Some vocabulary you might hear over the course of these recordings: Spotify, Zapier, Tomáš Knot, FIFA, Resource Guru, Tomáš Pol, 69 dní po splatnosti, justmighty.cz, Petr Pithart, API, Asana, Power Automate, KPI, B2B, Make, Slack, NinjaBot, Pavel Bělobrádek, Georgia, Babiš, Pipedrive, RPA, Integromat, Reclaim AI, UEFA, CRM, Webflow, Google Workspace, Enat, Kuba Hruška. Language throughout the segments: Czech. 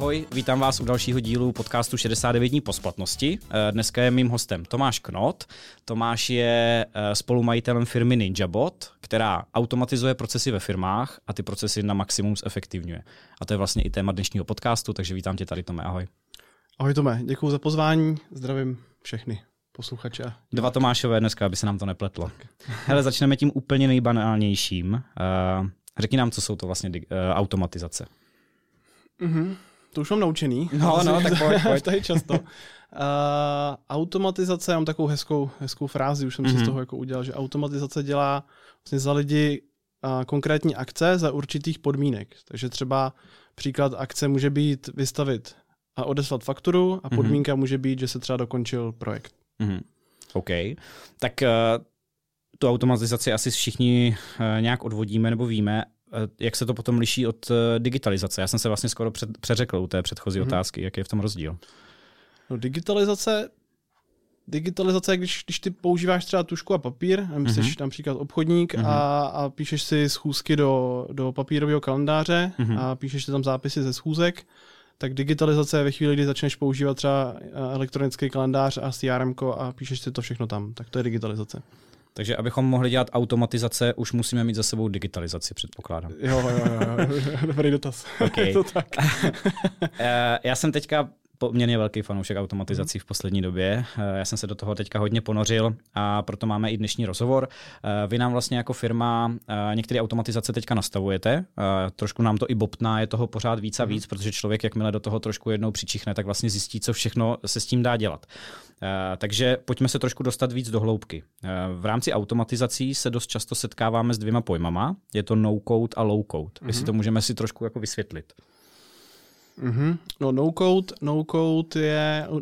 Ahoj, vítám vás u dalšího dílu podcastu 69 dní po splatnosti. Dneska je mým hostem Tomáš Knot. Tomáš je spolumajitelem firmy NinjaBot, která automatizuje procesy ve firmách a ty procesy na maximum zefektivňuje. A to je vlastně i téma dnešního podcastu, takže vítám tě tady, Tome, ahoj. Ahoj Tome, děkuju za pozvání, zdravím všechny posluchače. Dva Tomášové dneska, aby se nám to nepletlo. Tak. Hele, začneme tím úplně nejbanálnějším. Řekni nám, co jsou to vlastně automatizace. Mm-hmm. To už mám naučený. No, tak pojď. Tady často. Automatizace, já mám takovou hezkou frázi, už jsem si z toho jako udělal, že automatizace dělá vlastně za lidi konkrétní akce za určitých podmínek. Takže třeba příklad akce může být vystavit a odeslat fakturu a podmínka může být, že se třeba dokončil projekt. Mm-hmm. OK. Tak tu automatizaci asi všichni nějak odvodíme nebo víme. Jak se to potom liší od digitalizace? Já jsem se vlastně skoro přeřekl u té předchozí otázky. Jaký je v tom rozdíl? No, digitalizace je, když ty používáš třeba tužku a papír, jsi například obchodník a píšeš si schůzky do papírového kalendáře a píšeš si tam zápisy ze schůzek, tak digitalizace je ve chvíli, kdy začneš používat třeba elektronický kalendář a CRM a píšeš si to všechno tam. Tak to je digitalizace. Takže abychom mohli dělat automatizace, už musíme mít za sebou digitalizaci, předpokládám. Jo, dobrý dotaz. Okay. Je to tak. Já jsem teďka poměrně velký fanoušek automatizací v poslední době. Já jsem se do toho teďka hodně ponořil a proto máme i dnešní rozhovor. Vy nám vlastně jako firma některé automatizace teďka nastavujete. Trošku nám to i bobtná, je toho pořád víc a víc, protože člověk, jakmile do toho trošku jednou přičichne, tak vlastně zjistí, co všechno se s tím dá dělat. Takže pojďme se trošku dostat víc do hloubky. V rámci automatizací se dost často setkáváme s dvěma pojmama. Je to no-code a low-code. Jestli to můžeme si trošku jako vysvětlit. No,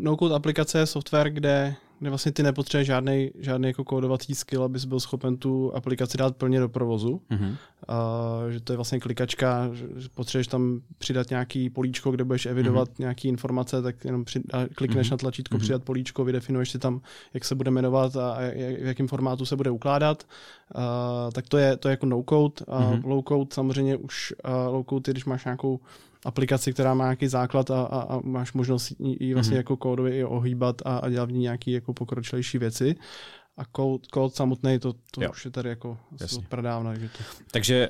no-code aplikace je software, kde vlastně ty nepotřebuješ žádný jako kódovací skill, abys byl schopen tu aplikaci dát plně do provozu. Že to je vlastně klikačka, že potřebuješ tam přidat nějaký políčko, kde budeš evidovat nějaký informace, tak jenom klikneš na tlačítko přidat políčko, vydefinuješ si tam, jak se bude jmenovat a v jakém formátu se bude ukládat. Tak to je jako no-code. Low-code samozřejmě už low-code je, když máš nějakou aplikaci, která má nějaký základ a máš možnost ji vlastně jako kódově ohýbat a dělat v ní nějaké jako pokročilejší věci. A kód samotný, to už je tady jako pradávno. Takže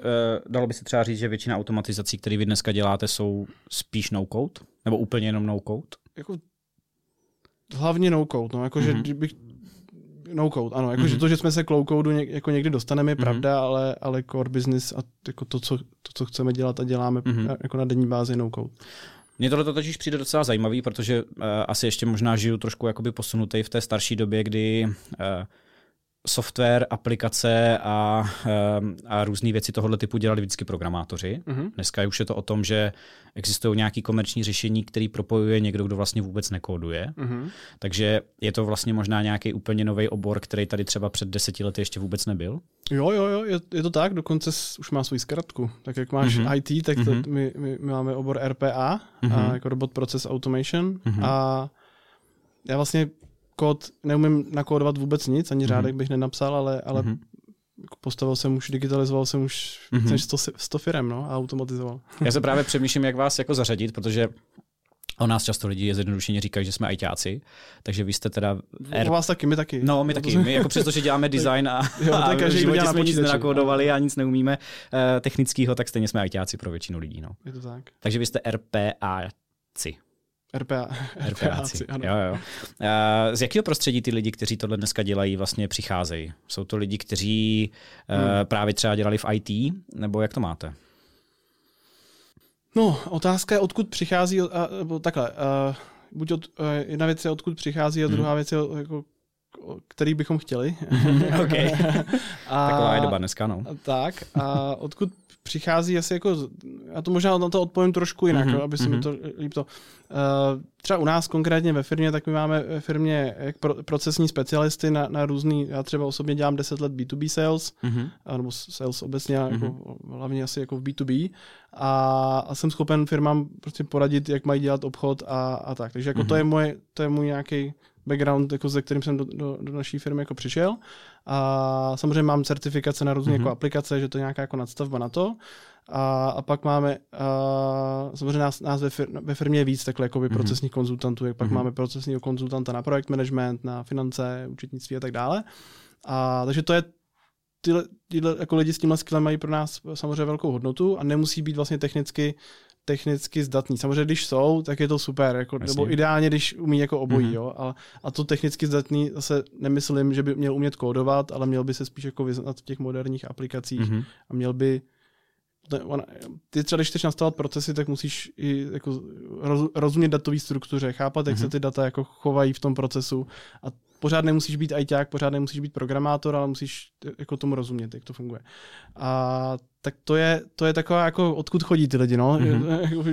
dalo by se třeba říct, že většina automatizací, které vy dneska děláte, jsou spíš no-code? Nebo úplně jenom no-code? Jako, hlavně no-code. No, jako, že bych no-code, ano. Jako, že to, že jsme se k low-codu jako někdy dostaneme, je pravda, ale core business a jako to, co chceme dělat a děláme jako na denní bázi no-code. Mně tohle totiž přijde docela zajímavý, protože asi ještě možná žiju trošku jakoby posunutej v té starší době, kdy software, aplikace a různé věci tohoto typu dělali vždycky programátoři. Dneska už je to o tom, že existují nějaké komerční řešení, které propojuje někdo, kdo vlastně vůbec nekóduje. Takže je to vlastně možná nějaký úplně nový obor, který tady třeba před 10 lety ještě vůbec nebyl. Jo, je to tak, dokonce už má svou zkratku. Tak jak máš IT, tak my máme obor RPA, jako Robot Process Automation a já vlastně kód neumím nakódovat vůbec nic, ani řádek bych nenapsal, ale postavil jsem už, digitalizoval jsem už 100 firem a automatizoval. Já se právě přemýšlím, jak vás jako zařadit, protože o nás často lidi zjednodušeně říkají, že jsme ajťáci, takže vy jste teda... O vás taky, my taky. No, my taky. My jako přesto, že děláme design a v životě jsme nic nenakódovali a nic neumíme technického, tak stejně jsme ajťáci pro většinu lidí. No. Je to tak. Takže vy jste RPAci. RPAci, ano. Jo. Z jakého prostředí ty lidi, kteří tohle dneska dělají, vlastně přicházejí? Jsou to lidi, kteří právě třeba dělali v IT, nebo jak to máte? No, otázka je, odkud přichází, takhle, buď jedna věc je, odkud přichází, a druhá věc je, jako, který bychom chtěli. Okay. Taková je doba dneska, no. Tak, a odkud přichází asi jako, já to možná na to odpovím trošku jinak, aby se mi to líp to. Třeba u nás konkrétně ve firmě, tak my máme ve firmě procesní specialisty na různý, já třeba osobně dělám 10 let B2B sales, nebo sales obecně, jako, hlavně asi jako v B2B, a jsem schopen firmám prostě poradit, jak mají dělat obchod a tak. Takže jako to je můj nějaký background, jako ze kterým jsem do naší firmy jako přišel. A samozřejmě mám certifikace na různé jako aplikace, že to je nějaká jako nadstavba na to. A pak máme, samozřejmě nás ve firmě je víc takhle jakoby procesních konzultantů, jak pak máme procesního konzultanta na projekt management, na finance, účetnictví a tak dále. A takže to je tyhle jako lidi s tímhle skillem mají pro nás samozřejmě velkou hodnotu a nemusí být vlastně technicky zdatní. Samozřejmě, když jsou, tak je to super, jako, nebo ideálně, když umí jako obojí. Jo? A to technicky zdatný zase nemyslím, že by měl umět kódovat, ale měl by se spíš jako vyznat v těch moderních aplikacích a měl by ty třeba, když chceš nastavovat procesy, tak musíš i jako rozumět datové struktuře, chápat, jak se ty data jako chovají v tom procesu a pořád nemusíš být ajťák, pořád nemusíš být programátor, ale musíš jako tomu rozumět, jak to funguje. A tak to je taková, jako odkud chodí ty lidi, no.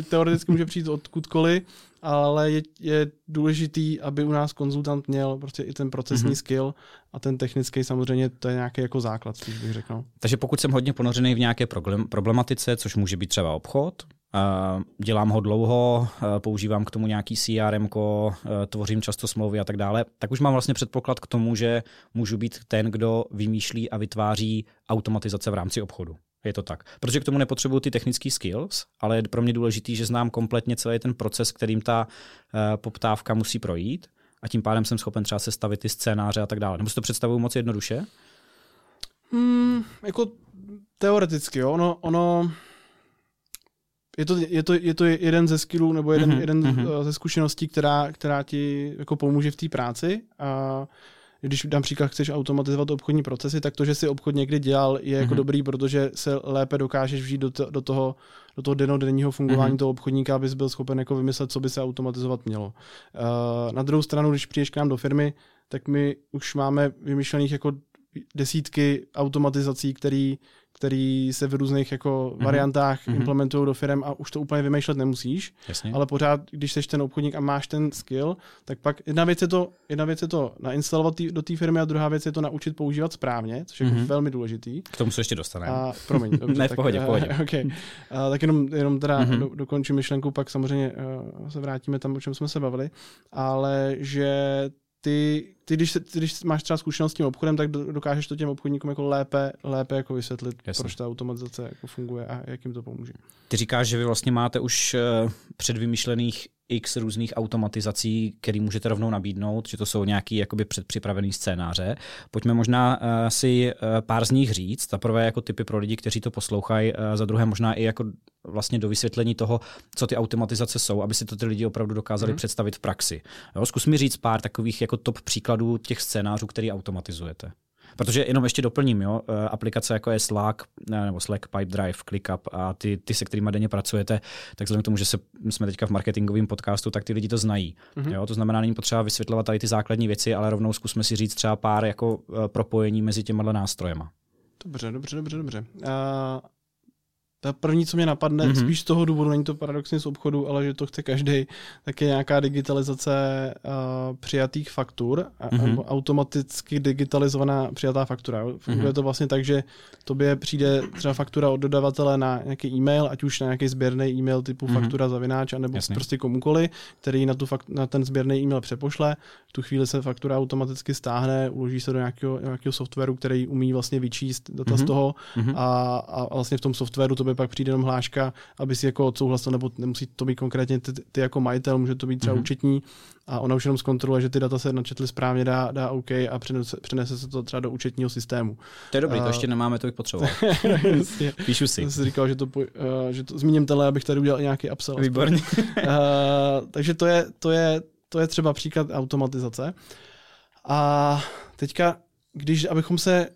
Teoreticky může přijít odkudkoliv, ale je důležitý, aby u nás konzultant měl prostě i ten procesní skill a ten technický samozřejmě, to je nějaký jako základ, spíš bych řekl. Takže pokud jsem hodně ponořený v nějaké problematice, což může být třeba obchod, dělám ho dlouho, používám k tomu nějaký CRM, tvořím často smlouvy a tak dále, tak už mám vlastně předpoklad k tomu, že můžu být ten, kdo vymýšlí a vytváří automatizace v rámci obchodu. Je to tak. Protože k tomu nepotřebuju ty technické skills, ale je pro mě důležitý, že znám kompletně celý ten proces, kterým ta poptávka musí projít a tím pádem jsem schopen třeba sestavit ty scénáře a tak dále. Nebo si to představuju moc jednoduše? Jako teoreticky, jo. Ono je to jeden ze skillů nebo jeden ze zkušeností, která ti jako pomůže v té práci. A když například chceš automatizovat obchodní procesy, tak to, že si obchod někdy dělal, je jako dobrý, protože se lépe dokážeš vžít do toho denodenního fungování toho obchodníka, abys byl schopen jako vymyslet, co by se automatizovat mělo. Na druhou stranu, když přijdeš k nám do firmy, tak my už máme vymyšlených jako desítky automatizací, který se v různých jako variantách implementují do firem a už to úplně vymýšlet nemusíš. Jasně. Ale pořád, když seš ten obchodník a máš ten skill, tak pak jedna věc je to nainstalovat do té firmy a druhá věc je to naučit používat správně, což je velmi důležitý. K tomu se ještě dostaneme. Promiň. Dobře, ne, v pohodě. Okay. Tak jenom teda dokončím myšlenku, pak samozřejmě se vrátíme tam, o čem jsme se bavili, ale že ty když máš třeba zkušenost s tím obchodem, tak dokážeš to těm obchodníkům jako lépe jako vysvětlit, proč ta automatizace jako funguje a jak jim to pomůže. Ty říkáš, že vy vlastně máte už předvymyšlených x různých automatizací, které můžete rovnou nabídnout, že to jsou nějaký jakoby předpřipravený scénáře. Pojďme možná si pár z nich říct. Ta prvé jako tipy pro lidi, kteří to poslouchají, za druhé možná i jako vlastně do vysvětlení toho, co ty automatizace jsou, aby si to ty lidi opravdu dokázali představit v praxi. Jo, zkus mi říct pár takových jako top příkladů těch scénářů, který automatizujete. Protože jenom ještě doplním, jo, aplikace jako je Slack, nebo Pipedrive, ClickUp a ty se kterýma denně pracujete, tak vzhledem k tomu, že jsme teďka v marketingovém podcastu, tak ty lidi to znají. Jo, to znamená, není potřeba vysvětlovat tady ty základní věci, ale rovnou zkusme si říct třeba pár jako propojení mezi těma nástrojema. Dobře. Ta první, co mě napadne, spíš z toho důvodu, není to paradoxně z obchodu, ale že to chce každý, tak je nějaká digitalizace přijatých faktur, nebo automaticky digitalizovaná přijatá faktura. Funguje to vlastně tak, že tobě přijde třeba faktura od dodavatele na nějaký e-mail, ať už na nějaký sběrný e-mail typu faktura@, anebo prostě komukoli, který na ten sběrný e-mail přepošle. V tu chvíli se faktura automaticky stáhne, uloží se do nějakého softwaru, který umí vlastně vyčíst data z toho a vlastně v tom softwaru tobě pak přijde jenom hláška, aby si jako odsouhlasil, nebo nemusí to být konkrétně ty jako majitel, může to být třeba účetní a ona už jenom zkontroluje, že ty data se načetly správně, dá OK a přenese se to třeba do účetního systému. To je dobrý, to ještě nemáme, to bych potřeboval. Píšu si. Jsi říkal, že to zmíním tenhle, abych tady udělal nějaký upsell. Výborně. Takže to je třeba příklad automatizace. A teďka, když abychom se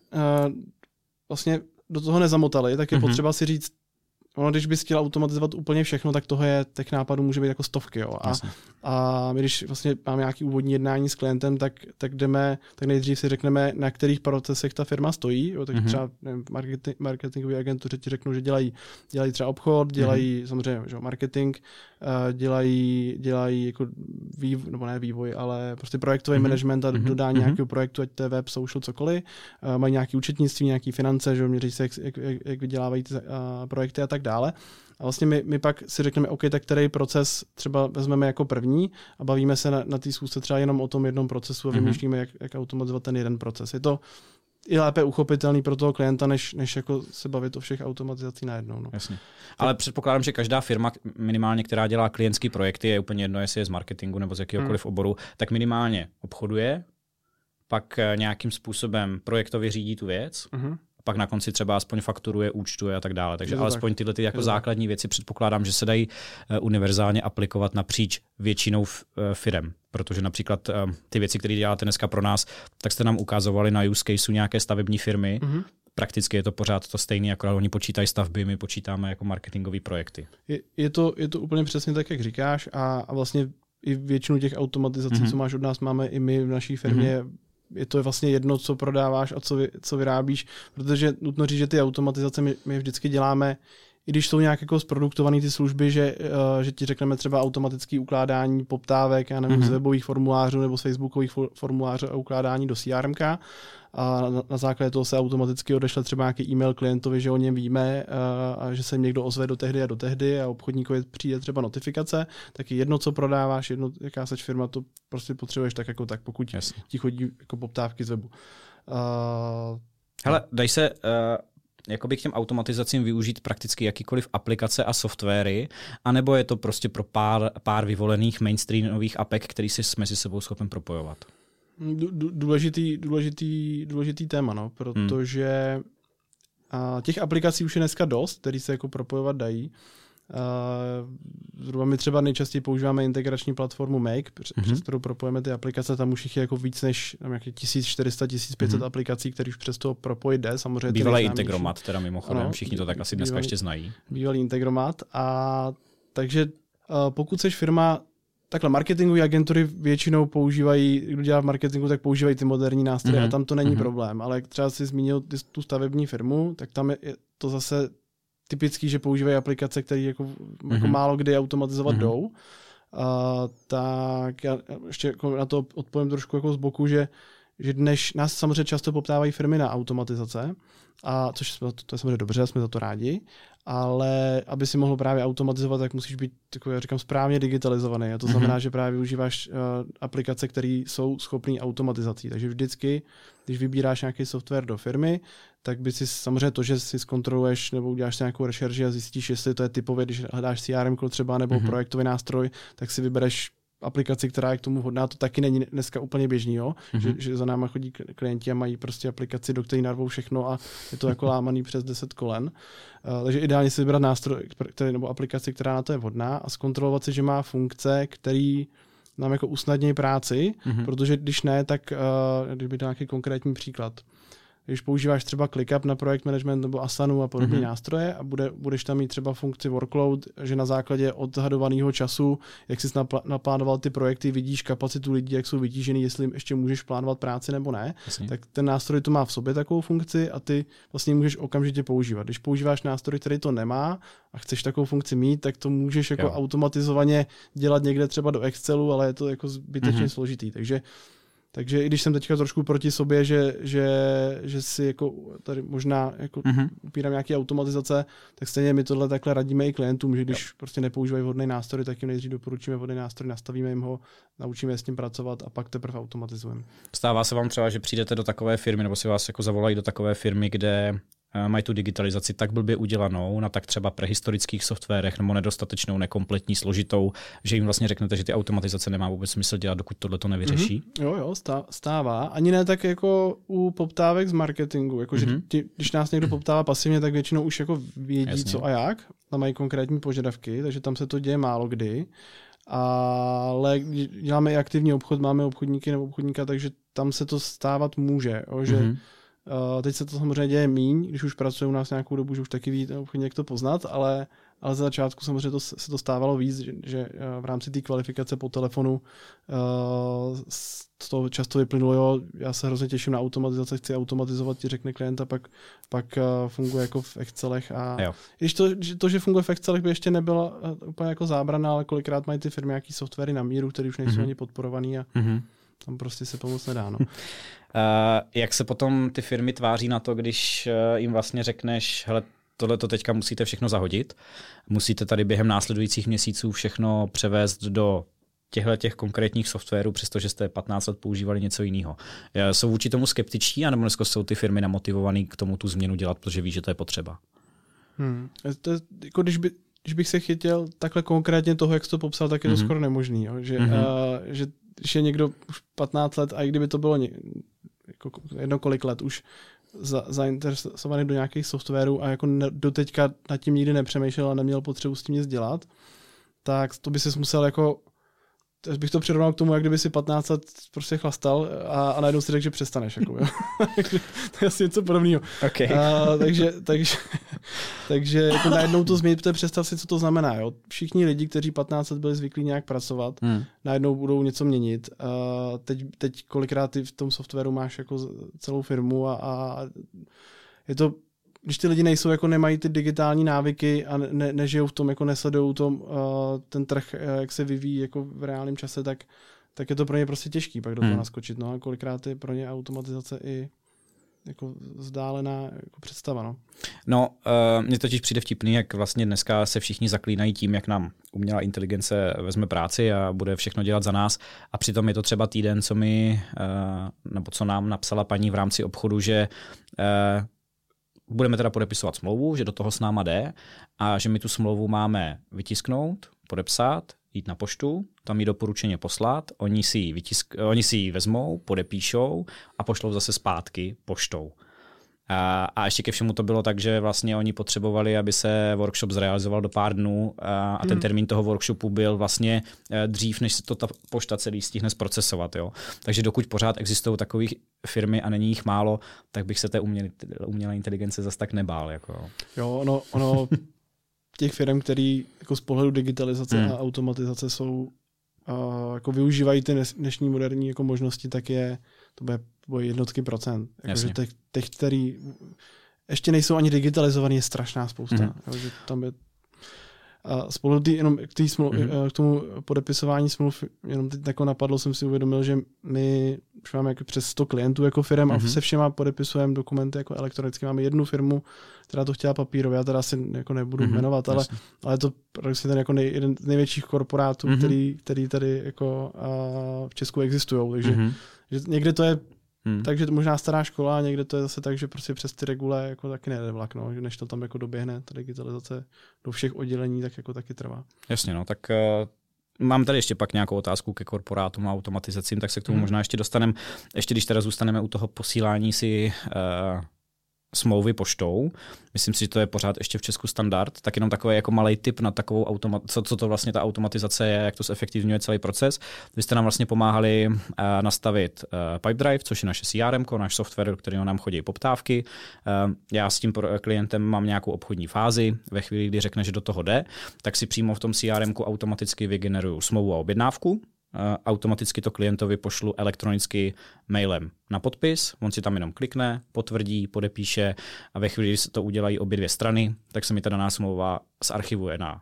vlastně do toho nezamotali, tak je potřeba si říct, ono, když bys chtěl automatizovat úplně všechno, tak toho je těch nápadů může být jako stovky. Jo. A my, když vlastně máme nějaký úvodní jednání s klientem, tak jdeme, tak nejdřív si řekneme, na kterých procesech ta firma stojí. Jo. Tak třeba nevím, marketingoví agentuři ti řeknou, že dělají třeba obchod, dělají samozřejmě že marketing, dělají jako vývoj, ale prostě projektový management a dodání nějakého projektu, ať to je web, social, cokoliv. Mají nějaký účetnictví, nějaký finance, že měří se, jak vydělávají ty projekty a tak tak dále. A vlastně my pak si řekneme, OK, tak který proces třeba vezmeme jako první a bavíme se na té schůzce třeba jenom o tom jednom procesu a vymýšlíme, jak automatizovat ten jeden proces. Je to i lépe uchopitelný pro toho klienta, než jako se bavit o všech automatizací najednou. No. Jasně. Ale předpokládám, že každá firma, minimálně která dělá klientský projekty, je úplně jedno, jestli je z marketingu nebo z jakéhokoliv oboru, tak minimálně obchoduje, pak nějakým způsobem projektově řídí tu věc, pak na konci třeba aspoň fakturuje, účtuje a tak dále. Takže alespoň tyhle ty jako základní věci předpokládám, že se dají univerzálně aplikovat napříč většinou firem. Protože například ty věci, které děláte dneska pro nás, tak jste nám ukazovali na use caseu nějaké stavební firmy. Mm-hmm. Prakticky je to pořád to stejné, akorát oni počítají stavby, my počítáme jako marketingové projekty. Je to úplně přesně tak, jak říkáš a vlastně i většinu těch automatizací, co máš od nás, máme i my v naší firmě. Mm-hmm. Je to vlastně jedno, co prodáváš a co vyrábíš, protože nutno říct, že ty automatizace my vždycky děláme, i když jsou nějak jako zproduktované ty služby, že ti řekneme třeba automatické ukládání poptávek, já nevím, z webových formulářů nebo z facebookových formulářů a ukládání do CRMka. A na základě toho se automaticky odešle třeba nějaký e-mail klientovi, že o něm víme a že se jim někdo ozve do tehdy a obchodníkovi přijde třeba notifikace, tak je jedno, co prodáváš, jedno, jaká seš firma, to prostě potřebuješ tak jako tak, pokud ti chodí jako poptávky z webu. Hele, dají se jakoby k těm automatizacím využít prakticky jakýkoliv aplikace a softwary, anebo je to prostě pro pár vyvolených mainstreamových apek, který jsme si sebou schopen propojovat? Důležitý téma, no, protože těch aplikací už je dneska dost, které se jako propojovat dají. Zhruba my třeba nejčastěji používáme integrační platformu Make, přes kterou propojeme ty aplikace, tam už jich je jako víc než 1400-1500 aplikací, které už přes to propojit jde. Samozřejmě bývalý Integromat, teda mimochodem, ano, všichni to tak asi dneska ještě znají. Bývalý Integromat, a takže pokud jsi firma. Takhle marketingové agentury většinou používají, kdo dělá v marketingu, tak používají ty moderní nástroje a tam to není problém. Ale třeba si zmínil tu stavební firmu, tak tam je to zase typický, že používají aplikace, které jako málo kdy automatizovat jdou. Tak já ještě jako na to odpovím trošku jako z boku, že dnes nás samozřejmě často poptávají firmy na automatizace, a což to je samozřejmě dobře, jsme za to rádi, ale aby si mohl právě automatizovat, tak musíš být, já říkám, správně digitalizovaný. A to znamená, že právě využíváš aplikace, které jsou schopné automatizací. Takže vždycky, když vybíráš nějaký software do firmy, tak by si samozřejmě to, že si zkontroluješ nebo uděláš si nějakou rešerši a zjistíš, jestli to je typově, když hledáš CRM třeba nebo projektový nástroj, tak si vybereš aplikaci, která je k tomu hodná, to taky není dneska úplně běžný, jo? Že za náma chodí klienti a mají prostě aplikaci, do které narvou všechno a je to jako lámaný přes 10 kolen. Takže ideálně si vybrat nástroj nebo aplikaci, která na to je vhodná a zkontrolovat si, že má funkce, který nám jako usnadní práci, protože když ne, tak když by dal nějaký konkrétní příklad. Když používáš třeba ClickUp na projekt management nebo Asanu a podobné nástroje a budeš tam mít třeba funkci workload, že na základě odhadovaného času, jak jsi naplánoval ty projekty, vidíš kapacitu lidí, jak jsou vytížený, jestli ještě můžeš plánovat práci nebo ne, tak ten nástroj to má v sobě takovou funkci a ty vlastně můžeš okamžitě používat. Když používáš nástroj, který to nemá a chceš takovou funkci mít, tak to můžeš jako automatizovaně dělat někde třeba do Excelu, ale je to jako zbytečně složitý. Takže i když jsem teďka trošku proti sobě, že si jako tady možná jako upírám nějaké automatizace, tak stejně my tohle takhle radíme i klientům, že když prostě nepoužívají vhodný nástroj, tak jim nejdřív doporučíme vhodný nástroj, nastavíme jim ho, naučíme je s ním pracovat a pak teprve automatizujeme. Stává se vám třeba, že přijdete do takové firmy nebo si vás jako zavolají do takové firmy, kde mají tu digitalizaci tak blbě udělanou, na tak třeba prehistorických softwarech nebo nedostatečnou, nekompletní, složitou, že jim vlastně řeknete, že ty automatizace nemá vůbec smysl dělat, dokud tohle to nevyřeší? Jo, stává. Ani ne tak jako u poptávek z marketingu. Jako, že když nás někdo poptává pasivně, tak většinou už jako vědí, co a jak. Tam mají konkrétní požadavky, takže tam se to děje málo kdy. Ale děláme i aktivní obchod, máme obchodníky nebo obchodníka, takže tam se to stávat může. Teď se to samozřejmě děje míň, když už pracuje u nás nějakou dobu, že už taky ví obchodně, jak to poznat, ale za začátku samozřejmě se to stávalo víc, že v rámci té kvalifikace po telefonu z toho často vyplynulo, jo, já se hrozně těším na automatizace, chci automatizovat, ti řekne klient a pak funguje jako v Excelech. A když že funguje v Excelech, by ještě nebyla úplně jako zábrana, ale kolikrát mají ty firmy nějaký softwary na míru, které už nejsou ani podporovaný a tam prostě se pomoc nedá. No. Jak se potom ty firmy tváří na to, když jim vlastně řekneš, hele, tohle to teďka musíte všechno zahodit. Musíte tady během následujících měsíců všechno převést do těch konkrétních softwarů, přestože jste 15 let používali něco jiného. Jsou vůči tomu skeptičtí, anebo dneska jsou ty firmy namotivované k tomu tu změnu dělat, protože ví, že to je potřeba? To je, jako když bych se chytil takhle konkrétně toho, jak jsi to popsal, tak je to skoro nemožný. Jo? Že, že je někdo už 15 let, a i kdyby to bylo jako jedno kolik let už zainteresovaný do nějakých softwarů a jako doteďka nad tím nikdy nepřemýšlel a neměl potřebu s tím nic dělat, tak to by si musel jako bych to přirovnal k tomu, jak kdyby si 15 let prostě chlastal a najednou si řekl, že přestaneš. Jako, jo. To je asi něco podobného. Okay. Takže jako najednou to změnit, protože představ si, co to znamená. Jo. Všichni lidi, kteří 15 let byli zvyklí nějak pracovat, najednou budou něco měnit. Teď kolikrát ty v tom softwaru máš jako celou firmu a je to, když ty lidi nejsou, jako nemají ty digitální návyky a nežijou v tom, jako nesledují ten trh, jak se vyvíjí jako v reálném čase, tak je to pro ně prostě těžký pak do toho naskočit. No a kolikrát je pro ně automatizace i jako vzdálená jako představa. No, mně totiž přijde vtipný, jak vlastně dneska se všichni zaklínají tím, jak nám umělá inteligence vezme práci a bude všechno dělat za nás. A přitom je to třeba týden, co nám napsala paní v rámci obchodu, že budeme teda podepisovat smlouvu, že do toho s náma jde a že my tu smlouvu máme vytisknout, podepsat, jít na poštu, tam jí doporučeně poslat, oni si ji vezmou, podepíšou a pošlou zase zpátky poštou. A ještě ke všemu to bylo tak, že vlastně oni potřebovali, aby se workshop zrealizoval do pár dnů a ten termín toho workshopu byl vlastně dřív, než se to ta pošta celý stihne zprocesovat. Jo. Takže dokud pořád existují takové firmy a není jich málo, tak bych se té umělé inteligence zas tak nebál. Jako. Jo, ono těch firm, které jako z pohledu digitalizace a automatizace jsou, jako využívají ty dnešní moderní jako možnosti, tak to bude jednotky procent. Jakože těch, který ještě nejsou ani digitalizovaný, je strašná spousta. Jakože tam je spolu k tomu podepisování smluv, jenom teď jako napadlo, jsem si uvědomil, že my už máme jako přes 100 klientů jako firem a se všema podepisujeme dokumenty jako elektronicky. Máme jednu firmu, která to chtěla papírově, já teda asi jako nebudu jmenovat, ale to je ten jako jeden z největších korporátů, který tady jako v Česku existují. Takže že někde to je takže to možná stará škola, a někde to je zase tak, že prostě přes ty regule jako taky nejde vlak, no, než to tam jako doběhne, ta digitalizace do všech oddělení, tak jako taky trvá. Jasně, no, tak mám tady ještě pak nějakou otázku ke korporátům a automatizacím, tak se k tomu možná ještě dostaneme, ještě když teda zůstaneme u toho posílání si smlouvy poštou. Myslím si, že to je pořád ještě v Česku standard, tak jenom takový jako malej tip na takovou co to vlastně ta automatizace je, jak to zefektivňuje celý proces. Vy jste nám vlastně pomáhali nastavit Pipedrive, což je naše CRM, náš software, do kterého nám chodí poptávky. Já s tím klientem mám nějakou obchodní fázi. Ve chvíli, kdy řekne, že do toho jde, tak si přímo v tom CRM automaticky vygeneruju smlouvu a objednávku. Automaticky to klientovi pošlu elektronicky mailem na podpis, on si tam jenom klikne, potvrdí, podepíše a ve chvíli, kdy se to udělají obě dvě strany, tak se mi ta daná smlouva zarchivuje na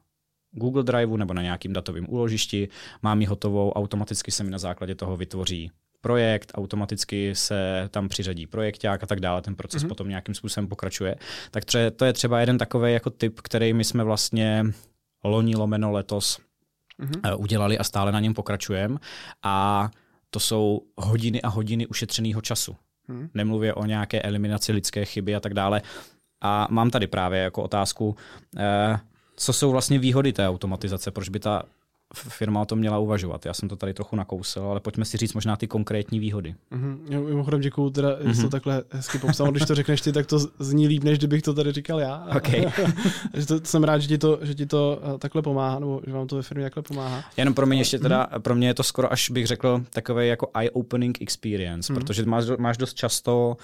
Google Driveu nebo na nějakým datovém úložišti, mám ji hotovou, automaticky se mi na základě toho vytvoří projekt, automaticky se tam přiřadí projekťák a tak dále, ten proces potom nějakým způsobem pokračuje. Tak to je třeba jeden takový jako tip, který my jsme vlastně letos udělali a stále na něm pokračujeme a to jsou hodiny a hodiny ušetřeného času. Nemluvě o nějaké eliminaci lidské chyby a tak dále. A mám tady právě jako otázku, co jsou vlastně výhody té automatizace, proč by ta firma o tom měla uvažovat. Já jsem to tady trochu nakousil, ale pojďme si říct možná ty konkrétní výhody. Mimochodem děkuju, teda, že to takhle hezky popsal. Když to řekneš ty, tak to zní líp, než kdybych to tady říkal já. Okay. Jsem rád, že ti to takhle pomáhá, nebo že vám to ve firmě takhle pomáhá. Jenom pro mě ještě teda, pro mě je to skoro, až bych řekl, takový jako eye-opening experience, protože máš dost často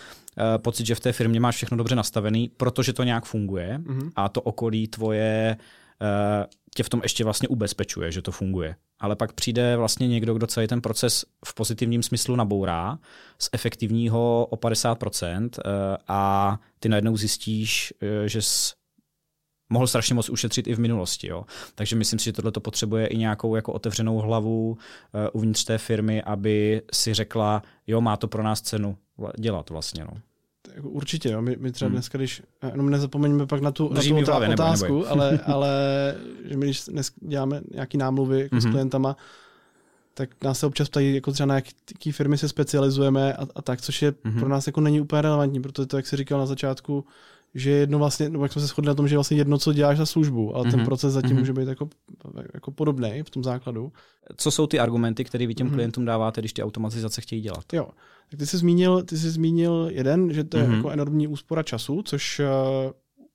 pocit, že v té firmě máš všechno dobře nastavený, protože to nějak funguje a to okolí tvoje tě v tom ještě vlastně ubezpečuje, že to funguje. Ale pak přijde vlastně někdo, kdo celý ten proces v pozitivním smyslu nabourá z efektivního o 50% a ty najednou zjistíš, že jsi mohl strašně moc ušetřit i v minulosti. Jo? Takže myslím si, že tohle to potřebuje i nějakou jako otevřenou hlavu uvnitř té firmy, aby si řekla, jo, má to pro nás cenu dělat vlastně. No. jako určitě, jo. My třeba dneska, když, jenom nezapomeňme pak na tu otázku, nebo. ale že my když dnes děláme nějaký námluvy jako s klientama, tak nás se občas ptají, jako třeba na jaký firmy se specializujeme a tak, což je pro nás jako není úplně relevantní, protože to, jak jsi říkal na začátku, že jedno vlastně, nebo jak jsme se shodli na tom, že vlastně jedno, co děláš za službu, ale ten proces zatím může být jako podobnej v tom základu. Co jsou ty argumenty, které vy těm klientům dáváte, když ty automatizace chtějí dělat? Jo, tak ty jsi zmínil jeden, že to je jako enormní úspora času, což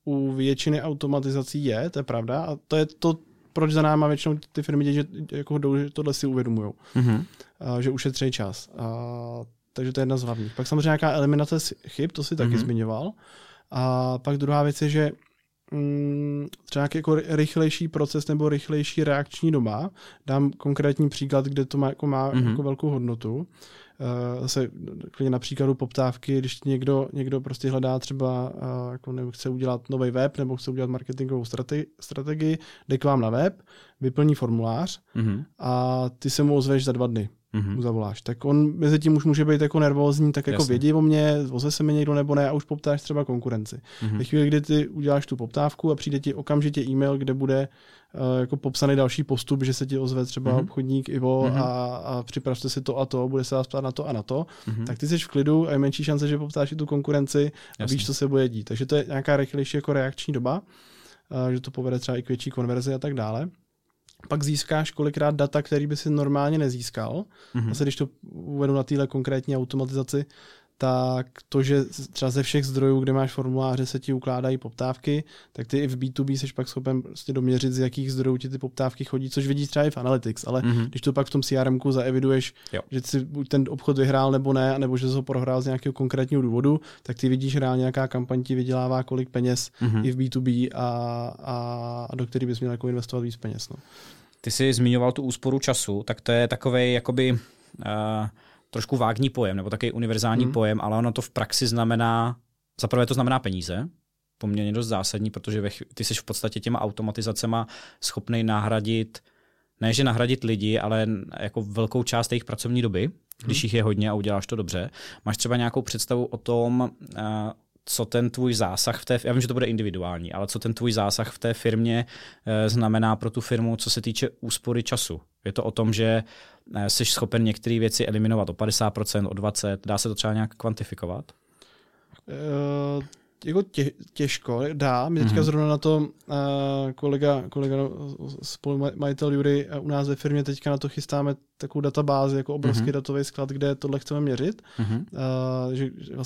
u většiny automatizací je, to je pravda, a to je to, proč za náma většinou ty firmy dějí, že jako tohle si uvědomujou, že ušetří čas. Takže to je jedna z hlavních. Pak samozřejmě nějaká eliminace chyb, to si taky zmiňoval. A pak druhá věc je, že třeba nějaký jako rychlejší proces nebo rychlejší reakční doba. Dám konkrétní příklad, kde to má, jako velkou hodnotu. Zase klidně na příkladu poptávky, když někdo prostě hledá třeba, jako nebo chce udělat nový web nebo chce udělat marketingovou strategii, jde k vám na web, vyplní formulář a ty se mu ozveš za 2 dny. Zavoláš. Tak on mezi tím už může být jako nervózní, tak jako vědí o mě, ozve se mi někdo nebo ne a už poptáš třeba konkurenci. Ve chvíli, kdy ty uděláš tu poptávku a přijde ti okamžitě e-mail, kde bude jako popsaný další postup, že se ti ozve třeba obchodník Ivo a připravte si to a to, bude se vás ptát na to a na to, tak ty jsi v klidu a je menší šance, že poptáš i tu konkurenci a víš, co se bude dít. Takže to je nějaká rychlejší jako reakční doba, že to povede třeba i k větší konverzi a tak dále. Pak získáš kolikrát data, který by si normálně nezískal. Zase když to uvedu na téhle konkrétní automatizaci, tak to, že třeba ze všech zdrojů, kde máš formuláře, se ti ukládají poptávky, tak ty i v B2B seš pak schopen prostě doměřit, z jakých zdrojů ti ty poptávky chodí, což vidíš třeba i v Analytics, ale když to pak v tom CRMku zaeviduješ, že si buď ten obchod vyhrál nebo ne, nebo že jsi ho prohrál z nějakého konkrétního důvodu, tak ty vidíš reálně, jaká kampaň ti vydělává kolik peněz i v B2B a do který bys měl jako investovat víc peněz. No. Ty jsi zmiňoval tu úsporu času, tak to je takovej jakoby trošku vágní pojem, nebo taky univerzální pojem, ale ono to v praxi znamená, zaprvé to znamená peníze, poměrně dost zásadní, protože ty jsi v podstatě těma automatizacema schopnej nahradit, ne že nahradit lidi, ale jako velkou část jejich pracovní doby, když jich je hodně a uděláš to dobře. Máš třeba nějakou představu o tom, co ten tvůj zásah v té, já vím, že to bude individuální, ale co ten tvůj zásah v té firmě znamená pro tu firmu, co se týče úspory času. Je to o tom, že jsi schopen některé věci eliminovat o 50%, o 20%, dá se to třeba nějak kvantifikovat? Jako těžko, dá. My teďka zrovna na to kolega spolumajitel Jury u nás ve firmě teďka na to chystáme takovou databázi, jako obrovský datový sklad, kde tohle chceme měřit.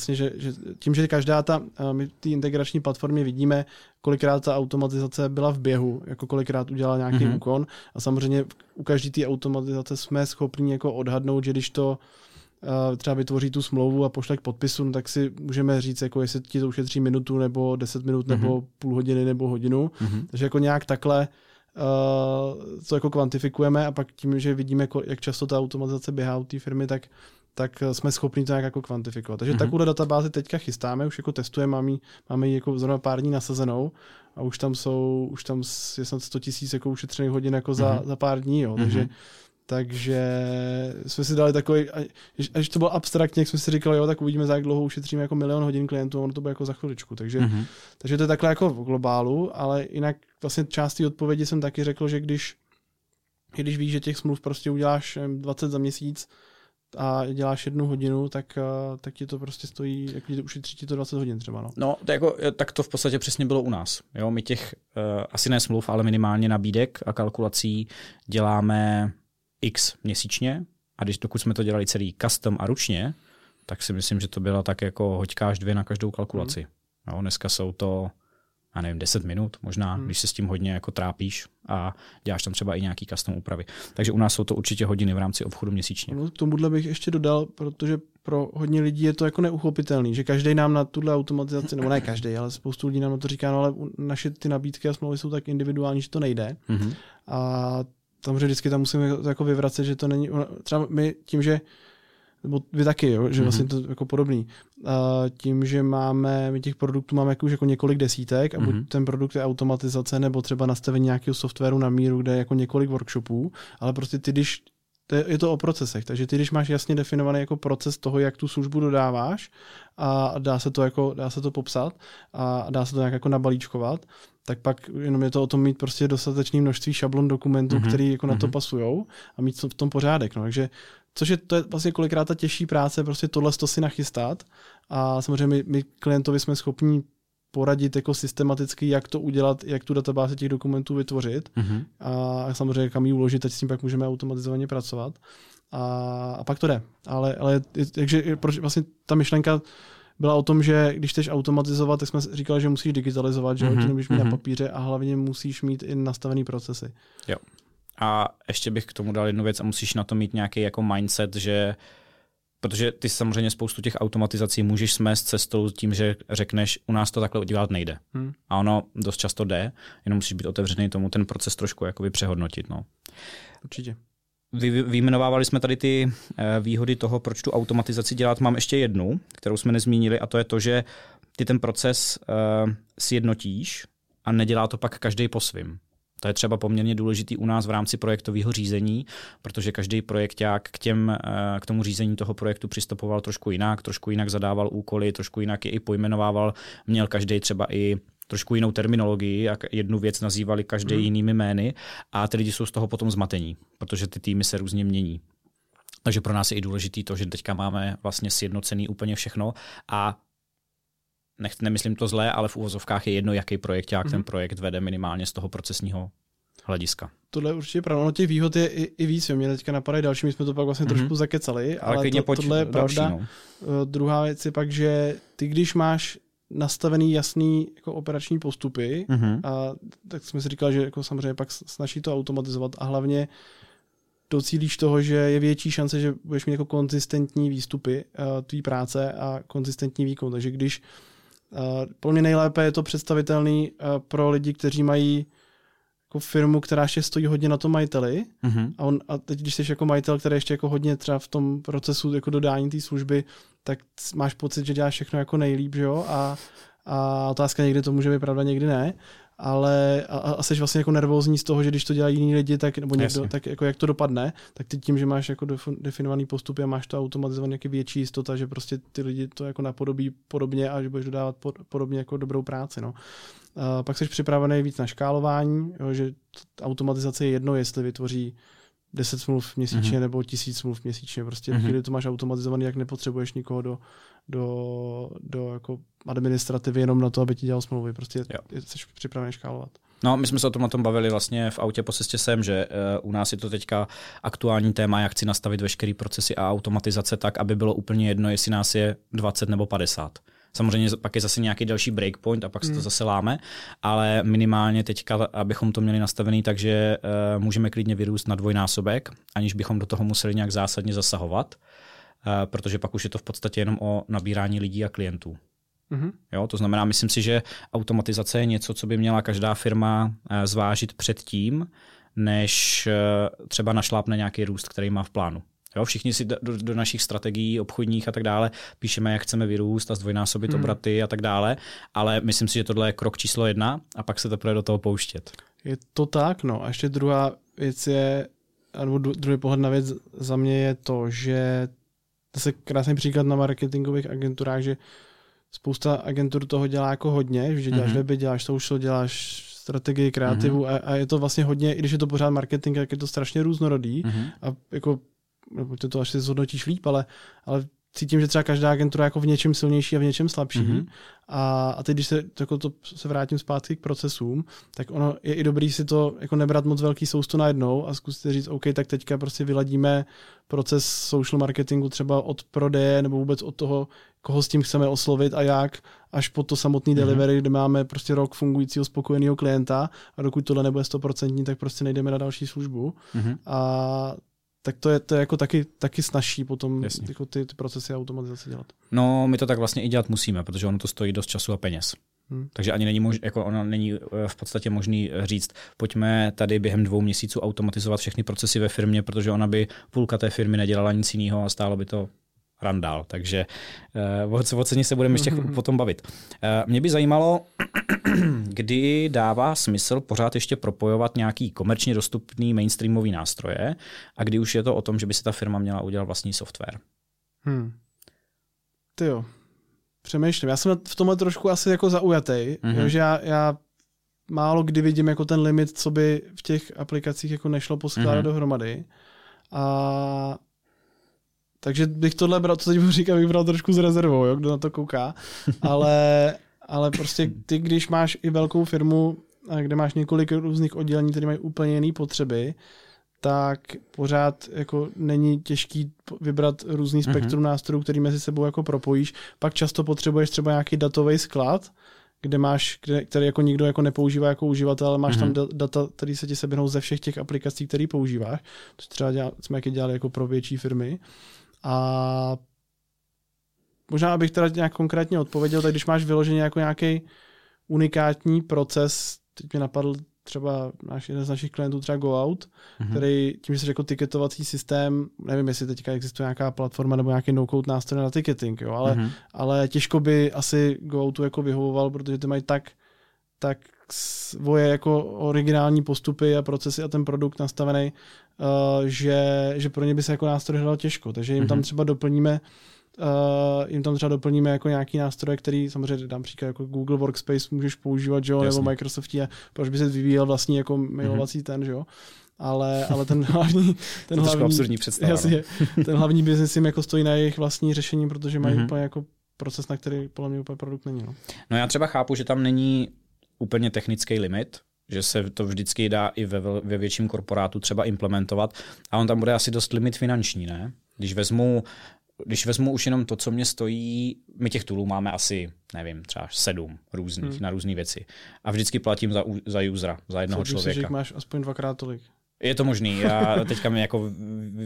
Že tím, že každá ta, my ty integrační platformy vidíme, kolikrát ta automatizace byla v běhu, jako kolikrát udělala nějaký úkon a samozřejmě u každé té automatizace jsme schopni jako odhadnout, že když to třeba vytvoří tu smlouvu a pošle k podpisu, no tak si můžeme říct, jako jestli ti to ušetří minutu nebo 10 minut nebo půl hodiny nebo hodinu. Takže jako nějak takhle to jako kvantifikujeme a pak tím, že vidíme, jak často ta automatizace běhá u té firmy, tak jsme schopni to nějak jako kvantifikovat. Takže takovou databázi teďka chystáme, už jako testujeme, máme ji jako zrovna pár dní nasazenou a už tam je snad 100 000 jako ušetřených hodin jako za pár dní, jo. Takže jsme si dali takový, až to bylo abstraktně, jak jsme si říkali, jo, tak uvidíme, za jak dlouho ušetříme jako 1 000 000 hodin klientů, ono to bude jako za chviličku. Takže to je takhle jako v globálu, ale jinak vlastně část té odpovědi jsem taky řekl, že když víš, že těch smluv prostě uděláš 20 za měsíc a děláš 1 hodinu, tak ti to prostě stojí, jako ušetří ti to 20 hodin třeba. No, tak to v podstatě přesně bylo u nás. Jo? My těch, asi ne smluv, ale minimálně nabídek a kalkulací děláme x měsíčně a dokud jsme to dělali celý custom a ručně, tak si myslím, že to byla tak jako hoďka až 2 na každou kalkulaci. Jo, dneska jsou to, já nevím, 10 minut možná, když se s tím hodně jako trápíš a děláš tam třeba i nějaký custom úpravy. Takže u nás jsou to určitě hodiny v rámci obchodu měsíčně. No, tomuhle bych ještě dodal, protože pro hodně lidí je to jako neuchopitelný, že každý nám na tuhle automatizaci, nebo ne každý, ale spoustu lidí nám na to říká, no ale naše ty nabídky a smlouvy jsou tak individuální, že to nejde. A samozřejmě vždycky tam musíme jako vyvracet, že to není, třeba my tím, že, nebo vy taky, jo, že vlastně to jako podobný, tím, že my těch produktů máme jako už jako několik desítek a buď ten produkt je automatizace nebo třeba nastavení nějakého softwaru na míru, kde je jako několik workshopů, ale prostě ty, když je to o procesech. Takže ty, když máš jasně definovaný jako proces toho, jak tu službu dodáváš, a dá se to popsat a dá se to nějak jako nabalíčkovat, tak pak jenom je to o tom mít prostě dostatečné množství šablon dokumentů, které jako na to pasujou, a mít v tom pořádek. No. Takže to je vlastně kolikrát ta těžší práce, prostě tohle si nachystat, a samozřejmě my klientovi jsme schopni poradit jako systematicky, jak to udělat, jak tu databázi těch dokumentů vytvořit, a samozřejmě kam ji uložit, teď s tím pak můžeme automatizovaně pracovat, a pak to jde. Ale takže vlastně ta myšlenka byla o tom, že když chceš automatizovat, tak jsme říkali, že musíš digitalizovat, že to nemůžeš mít na papíře, a hlavně musíš mít i nastavený procesy. Jo. A ještě bych k tomu dal jednu věc, a musíš na to mít nějaký jako mindset, že protože ty samozřejmě spoustu těch automatizací můžeš smést cestou tím, že řekneš, u nás to takhle udělat nejde. A ono dost často jde, jenom musíš být otevřený tomu, ten proces trošku jakoby přehodnotit. No. Určitě. Vyjmenovávali jsme tady ty výhody toho, proč tu automatizaci dělat. Mám ještě jednu, kterou jsme nezmínili, a to je to, že ty ten proces sjednotíš a nedělá to pak každý po svým. To je třeba poměrně důležitý u nás v rámci projektového řízení, protože každý projekťák k tomu řízení toho projektu přistupoval trošku jinak zadával úkoly, trošku jinak je i pojmenovával, měl každý třeba i trošku jinou terminologii, jak jednu věc nazývali každý jinými jmény, a ty lidi jsou z toho potom zmatení, protože ty týmy se různě mění. Takže pro nás je i důležitý to, že teďka máme vlastně sjednocený úplně všechno, a nemyslím to zlé, ale v uvozovkách je jedno, jaký projekt, jak ten projekt vede minimálně z toho procesního hlediska. Tohle je určitě pravda. No, těch výhod je i víc. Mě teďka napadají další, my jsme to pak vlastně trošku zakecali, ale tohle je pravda. Další, no. Druhá věc je pak, že ty, když máš nastavený jasný jako operační postupy, a tak jsme si říkali, že jako samozřejmě pak snaží to automatizovat, a hlavně docílíš toho, že je větší šance, že budeš mít jako konzistentní výstupy tvý práce a konzistentní výkon. Takže když pro mě nejlépe je to představitelný pro lidi, kteří mají jako firmu, která ještě stojí hodně na tom majiteli, a teď, když jsi jako majitel, který ještě jako hodně třeba v tom procesu jako dodání té služby, tak máš pocit, že děláš všechno jako nejlíp, že jo, a otázka, někdy to může být pravda, někdy ne, ale a jsi vlastně jako nervózní z toho, že když to dělají jiní lidi, tak nebo někdo, tak jako jak to dopadne, tak ty tím, že máš jako definovaný postup a máš to automatizovaný, jak je větší jistota, že prostě ty lidi to jako napodobí podobně a že budeš dodávat podobně jako dobrou práci, no. A pak jsi připravený víc na škálování, jo, že automatizace je jedno, jestli vytvoří 10 smluv měsíčně nebo 1000 smluv měsíčně. Prostě v chvíli to máš automatizovaný, jak nepotřebuješ nikoho do jako administrativy jenom na to, aby ti dělal smlouvy. Prostě jsi připravený škálovat. No, my jsme se o tom bavili vlastně v autě po cestě sem, že u nás je to teďka aktuální téma, jak chci nastavit veškerý procesy a automatizace tak, aby bylo úplně jedno, jestli nás je 20 nebo 50. Samozřejmě pak je zase nějaký další breakpoint a pak se to zase láme, ale minimálně teďka, abychom to měli nastavený, takže můžeme klidně vyrůst na dvojnásobek, aniž bychom do toho museli nějak zásadně zasahovat, protože pak už je to v podstatě jenom o nabírání lidí a klientů. Jo, to znamená, myslím si, že automatizace je něco, co by měla každá firma zvážit předtím, než třeba našlápne nějaký růst, který má v plánu. Jo, všichni si do našich strategií obchodních a tak dále píšeme, jak chceme vyrůst a zdvojnásobit obraty a tak dále, ale myslím si, že tohle je krok číslo 1 a pak se teprve do toho pouštět. Je to tak, no. A ještě druhá věc je, nebo druhý pohled na věc za mě je to, že zase krásný příklad na marketingových agenturách, že spousta agentur toho dělá jako hodně, že děláš weby, děláš social, děláš strategii, kreativu a je to vlastně hodně, i když je to pořád marketing, tak je to strašně různorodý a jako nebo to až si zhodnotíš líp, ale cítím, že třeba každá agentura jako v něčem silnější a v něčem slabší. A teď, když se vrátím zpátky k procesům, tak ono je i dobrý si to jako nebrat moc velký sousto najednou a zkuste říct, OK, tak teďka prostě vyladíme proces social marketingu třeba od prodeje nebo vůbec od toho, koho s tím chceme oslovit a jak, až po to samotný delivery, kde máme prostě rok fungujícího spokojeného klienta a dokud tohle nebude 100%, tak prostě nejdeme na další službu. A tak to je jako taky snažší potom jako ty procesy automatizace dělat. No, my to tak vlastně i dělat musíme, protože ono to stojí dost času a peněz. Takže ani není jako ono není v podstatě možný říct, pojďme tady během 2 měsíců automatizovat všechny procesy ve firmě, protože ona by půlka té firmy nedělala nic jiného a stálo by to randál. Takže o ceně se budeme ještě potom bavit. Mě by zajímalo kdy dává smysl pořád ještě propojovat nějaký komerčně dostupný mainstreamový nástroje a kdy už je to o tom, že by si ta firma měla udělat vlastní software. Ty jo, přemýšlím. Já jsem v tomhle trošku asi jako zaujatej, že já málo kdy vidím jako ten limit, co by v těch aplikacích jako nešlo poskládat dohromady. A takže bych tohle bral, co teď budu říkat, bych bral trošku s rezervou, jo, kdo na to kouká, ale prostě ty, když máš i velkou firmu, kde máš několik různých oddělení, které mají úplně jiné potřeby, tak pořád jako není těžký vybrat různý spektrum nástrojů, který mezi sebou jako propojíš. Pak často potřebuješ třeba nějaký datový sklad, kde máš, který jako nikdo jako nepoužívá jako uživatel, ale máš tam data, které se ti seběhnou ze všech těch aplikací, které používáš. To třeba jsme dělali jako pro větší firmy. A možná, abych teda nějak konkrétně odpověděl, tak když máš vyloženě jako nějaký unikátní proces, teď mi napadl třeba jeden z našich klientů, třeba GoOut, který tím, že jsi řekl tiketovací systém, nevím, jestli teďka existuje nějaká platforma nebo nějaký no-code nástroj na ticketing, jo, ale těžko by asi GoOutu jako vyhovoval, protože ty mají tak svoje jako originální postupy a procesy a ten produkt nastavený, že pro ně by se jako nástroj hledal těžko, takže jim tam třeba doplníme jako nějaký nástroje, který samozřejmě dám příklad jako Google Workspace můžeš používat, jo, nebo Microsoft, a proč by se vyvíjel vlastně jako mailovací ten, že jo. Ale ten hlavní absurdní představa. Jasně, ten hlavní biznis jim jako stojí na jejich vlastní řešení, protože mají úplně jako proces, na který podle mě úplně produkt není, no. No já třeba chápu, že tam není úplně technický limit, že se to vždycky dá i ve větším korporátu třeba implementovat, a on tam bude asi dost limit finanční, ne? Když vezmu už jenom to, co mě stojí, my těch toolů máme asi, nevím, třeba 7 různých na různé věci. A vždycky platím za usera, za jednoho člověka. Že máš aspoň 2x tolik. Je to možný. Já teďka mi jako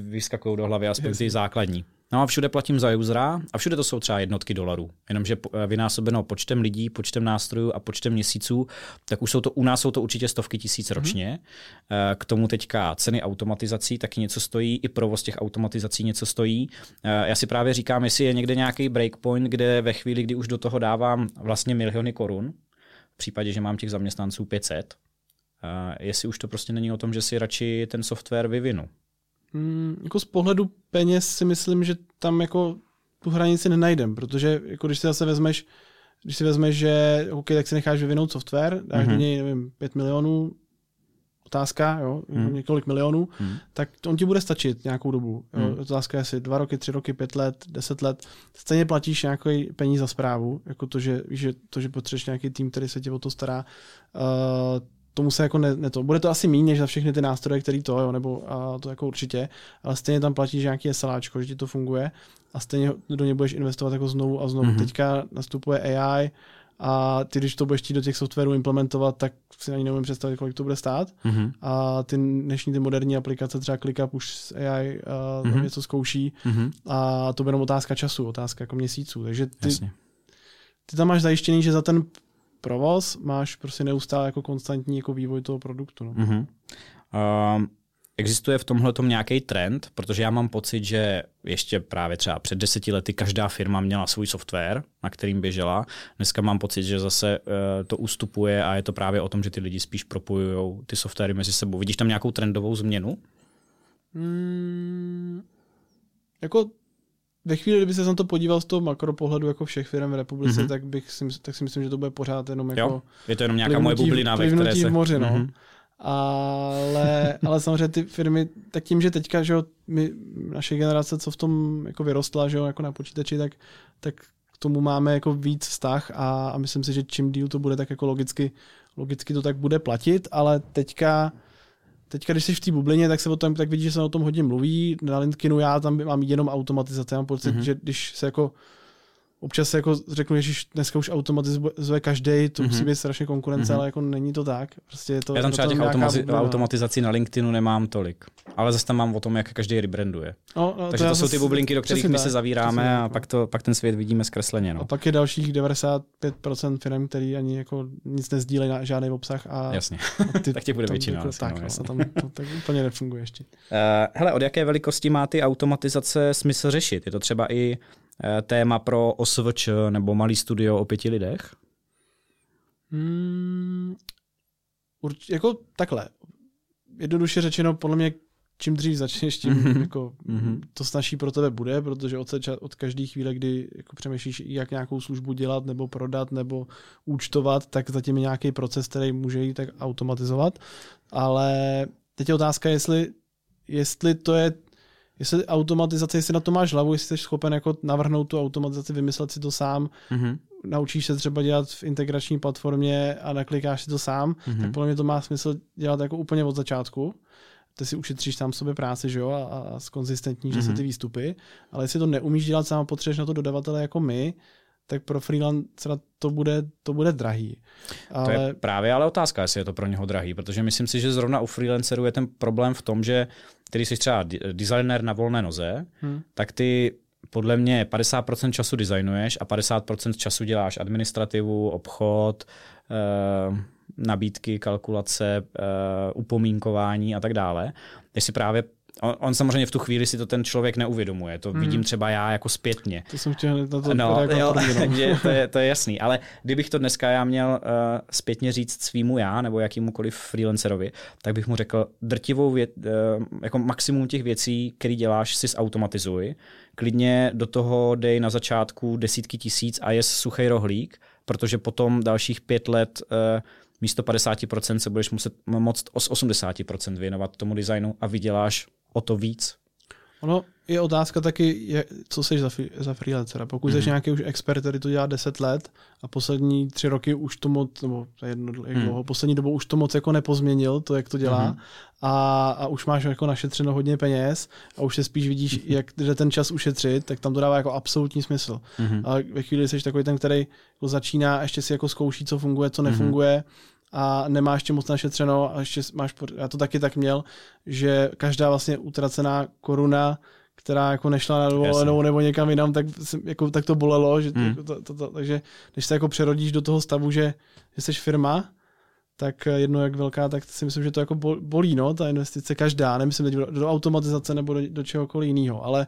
vyskakují do hlavy aspoň ty základní. No a všude platím za usera a všude to jsou třeba jednotky dolarů. Jenomže vynásobeno počtem lidí, počtem nástrojů a počtem měsíců, tak už u nás jsou to určitě stovky tisíc ročně. K tomu teďka ceny automatizací taky něco stojí, i provoz těch automatizací něco stojí. Já si právě říkám, jestli je někde nějaký breakpoint, kde ve chvíli, kdy už do toho dávám vlastně miliony korun, v případě, že mám těch zaměstnanců 500, jestli už to prostě není o tom, že si radši ten software vyvinu. Jako z pohledu peněz si myslím, že tam jako tu hranici nenajdem, protože jako když si vezmeš, že OK, tak si necháš vyvinout software, dáš do něj, nevím, 5 milionů, otázka, jo, několik milionů, tak on ti bude stačit nějakou dobu. Jo. Otázka je, jestli 2 roky, 3 roky, 5 let, 10 let. Stejně platíš nějaký peníze za správu, jako to, že potřebuješ nějaký tým, který se tě o to stará, tomu se jako ne to. Bude to asi méně než za všechny ty nástroje, který to, jo, nebo a to jako určitě, ale stejně tam platíš nějaký SLAčko, že ti to funguje a stejně do něj budeš investovat jako znovu a znovu. Teďka nastupuje AI a ty, když to budeš chtít do těch softwarů implementovat, tak si ani neumím představit, kolik to bude stát. A ty dnešní ty moderní aplikace, třeba ClickUp už s AI něco zkouší a to bude jenom otázka času, otázka jako měsíců. Takže ty tam máš zajištěný, že za ten provoz máš prostě neustále jako konstantní jako vývoj toho produktu. No. Existuje v tomhletom nějaký trend, protože já mám pocit, že ještě právě třeba před 10 lety každá firma měla svůj software, na kterým běžela. Dneska mám pocit, že zase to ustupuje a je to právě o tom, že ty lidi spíš propojují ty softwary mezi sebou. Vidíš tam nějakou trendovou změnu? Jako ve chvíli, kdyby se na to podíval z toho makropohledu jako všech firm v republice, tak si myslím, že to bude pořád jenom jako... Jo, je to jenom nějaká moje bublina, ve které se... v moři, no. Ale samozřejmě ty firmy, tak tím, že teďka, že jo, naše generace, co v tom jako vyrostla, že jo, jako na počítači, tak k tomu máme jako víc vztah a myslím si, že čím díl to bude, tak jako logicky to tak bude platit, ale Teďka, když jsi v té bublině, tak se o tom tak vidíš, že se o tom hodně mluví. Na LinkedInu já tam mám jenom automatizace. Já mám pocit, že když se jako občas se jako řeknu, že dneska už automatizuje každý, to musí být strašně konkurence, ale jako není to tak. Prostě je to, já tam třeba těch automatizací na LinkedInu nemám tolik. Ale zase tam mám o tom, jak každý rebranduje. No, takže to jsou ty bublinky, do kterých my se zavíráme a pak ten svět vidíme zkresleně. No. A pak je dalších 95% firm, který ani jako nic nezdílejí na žádný obsah. Jasně, tak tě bude většina. Tak úplně nefunguje ještě. Hele, od jaké velikosti má ty automatizace smysl řešit? Je to třeba i téma pro OSVČ nebo malý studio o 5 lidech? Jako takhle. Jednoduše řečeno, podle mě, čím dřív začneš, tím jako, to snazší pro tebe bude, protože od každé chvíle, kdy jako přemýšlíš, jak nějakou službu dělat, nebo prodat, nebo účtovat, tak zatím je nějaký proces, který může jít tak automatizovat. Ale teď je otázka, jestli automatizace, jestli na to máš hlavu, jestli jsi schopen jako navrhnout tu automatizaci, vymyslet si to sám, naučíš se třeba dělat v integrační platformě a naklikáš si to sám, tak podle mě to má smysl dělat jako úplně od začátku. Ty si ušetříš sám sobě práci, že jo, a zkonzistentníš se ty výstupy, ale jestli to neumíš dělat sám a potřebuješ na to dodavatele jako my, tak pro freelancera to bude drahý. Ale... To je právě ale otázka, jestli je to pro něho drahý, protože myslím si, že zrovna u freelancerů je ten problém v tom, že když jsi třeba designer na volné noze, tak ty podle mě 50% času designuješ a 50% času děláš administrativu, obchod, nabídky, kalkulace, upomínkování a tak dále. Jestli právě on samozřejmě v tu chvíli si to ten člověk neuvědomuje. To vidím třeba já jako zpětně. To jsem chtěl na to. No, jo, to je jasný. Ale kdybych to dneska já měl zpětně říct svýmu já nebo jakýmukoliv freelancerovi, tak bych mu řekl jako maximum těch věcí, které děláš, si zautomatizuj. Klidně do toho dej na začátku 10 000 a je suchý rohlík, protože potom dalších 5 let místo 50% se budeš muset moct z 80% věnovat tomu designu a vyděláš o to víc. Ono je otázka taky, co jsi za freelancera. Pokud jsi nějaký už expert, který to dělá 10 let a poslední 3 roky už to moc, nebo poslední dobou už to moc jako nepozměnil, to, jak to dělá, a už máš jako našetřeno hodně peněz a už se spíš vidíš, jak jde ten čas ušetřit, tak tam to dává jako absolutní smysl. Ale ve chvíli jsi takový ten, který jako začíná a ještě si jako zkouší, co funguje, co nefunguje, a nemáš ještě moc našetřeno a ještě máš, já to taky tak měl, že každá vlastně utracená koruna, která jako nešla na dovolenou nebo někam jinam, tak, jako, tak to bolelo. Že, takže když se jako přerodíš do toho stavu, že jsi firma, tak jedno jak velká, tak si myslím, že to jako bolí, no, ta investice každá, nemyslím teď do automatizace nebo do čehokoliv jiného, ale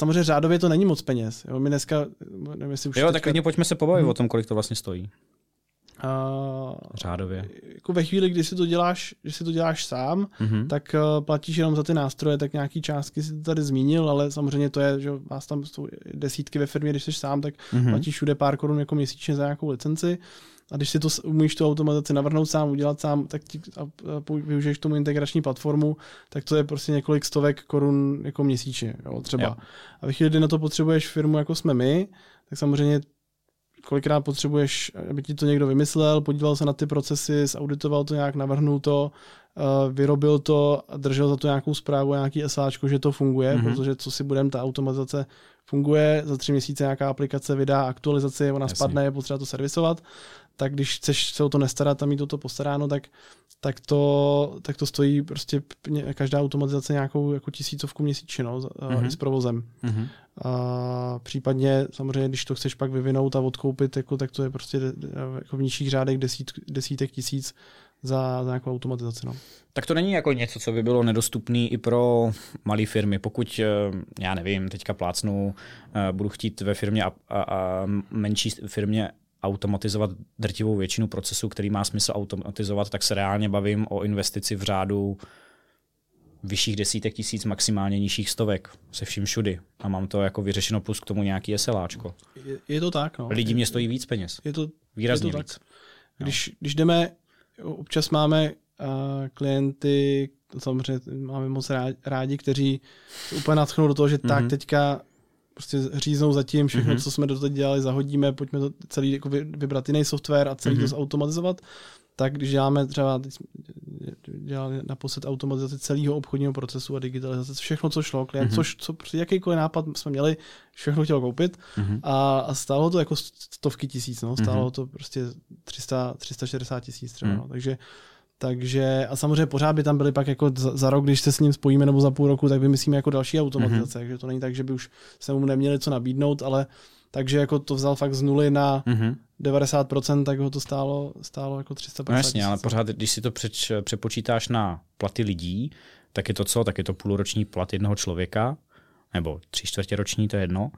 samozřejmě řádově to není moc peněz. Jo, my dneska, nevím, jestli už jo, tak klidně pojďme se pobavit o tom, kolik to vlastně stojí. Řádově. Jako ve chvíli, kdy si to děláš sám, tak platíš jenom za ty nástroje, tak nějaký částky si to tady zmínil, ale samozřejmě to je, že vás tam jsou desítky ve firmě, když jsi sám, tak platíš všude pár korun jako měsíčně za nějakou licenci. A když si to umíš tu automatizaci navrhnout sám, udělat sám, tak využiješ tomu integrační platformu, tak to je prostě několik stovek korun jako měsíčně, jo, třeba. Jo. A ve chvíli, kdy na to potřebuješ firmu, jako jsme my, tak samozřejmě kolikrát potřebuješ, aby ti to někdo vymyslel, podíval se na ty procesy, zauditoval to nějak, navrhnul to, vyrobil to, držel za to nějakou zprávu, nějaký SAčko, že to funguje, protože co si budeme, ta automatizace funguje, za 3 měsíce nějaká aplikace vydá aktualizaci, ona spadne, je potřeba to servisovat, tak když chceš se o to nestarat a mít toto postaráno, tak to stojí prostě každá automatizace nějakou jako 1000 měsíčně, no, i s provozem. A případně samozřejmě, když to chceš pak vyvinout a odkoupit, jako, tak to je prostě jako v nižších řádech desítek tisíc za nějakou automatizaci. No. Tak to není jako něco, co by bylo nedostupné i pro malé firmy. Pokud, já nevím, teďka plácnu, budu chtít ve firmě a menší firmě automatizovat drtivou většinu procesů, který má smysl automatizovat, tak se reálně bavím o investici v řádu vyšších 10 000, maximálně nižších 100, se vším všudy. A mám to jako vyřešeno plus k tomu nějaký SLAčko. Je to tak, no. Lidi mě stojí víc peněz. Výrazně víc. Tak. Když jdeme, občas máme klienty, samozřejmě máme moc rádi, kteří se úplně nadchnou do toho, že tak teďka prostě říznou zatím všechno, co jsme do toho dělali, zahodíme, pojďme to celý jako vybrat jiný software a celý to zautomatizovat. Tak když děláme třeba, teď jsme dělali naposled automatizaci celého obchodního procesu a digitalizace, všechno, co šlo, klient, jakýkoliv nápad jsme měli, všechno chtěl koupit a stálo to jako 100 000, no, stálo to prostě 360 000 třeba, no, takže a samozřejmě pořád by tam byly pak jako za rok, když se s ním spojíme, nebo za půl roku, tak vymyslíme jako další automatizace, takže to není tak, že by už se mu neměli co nabídnout, ale takže jako to vzal fakt z nuly na 90%, tak ho to stálo jako 350 000. No jasně, ale pořád, když si to přepočítáš na platy lidí, tak je to co? Tak je to půlroční plat jednoho člověka, nebo 3/4 roční, to je jedno,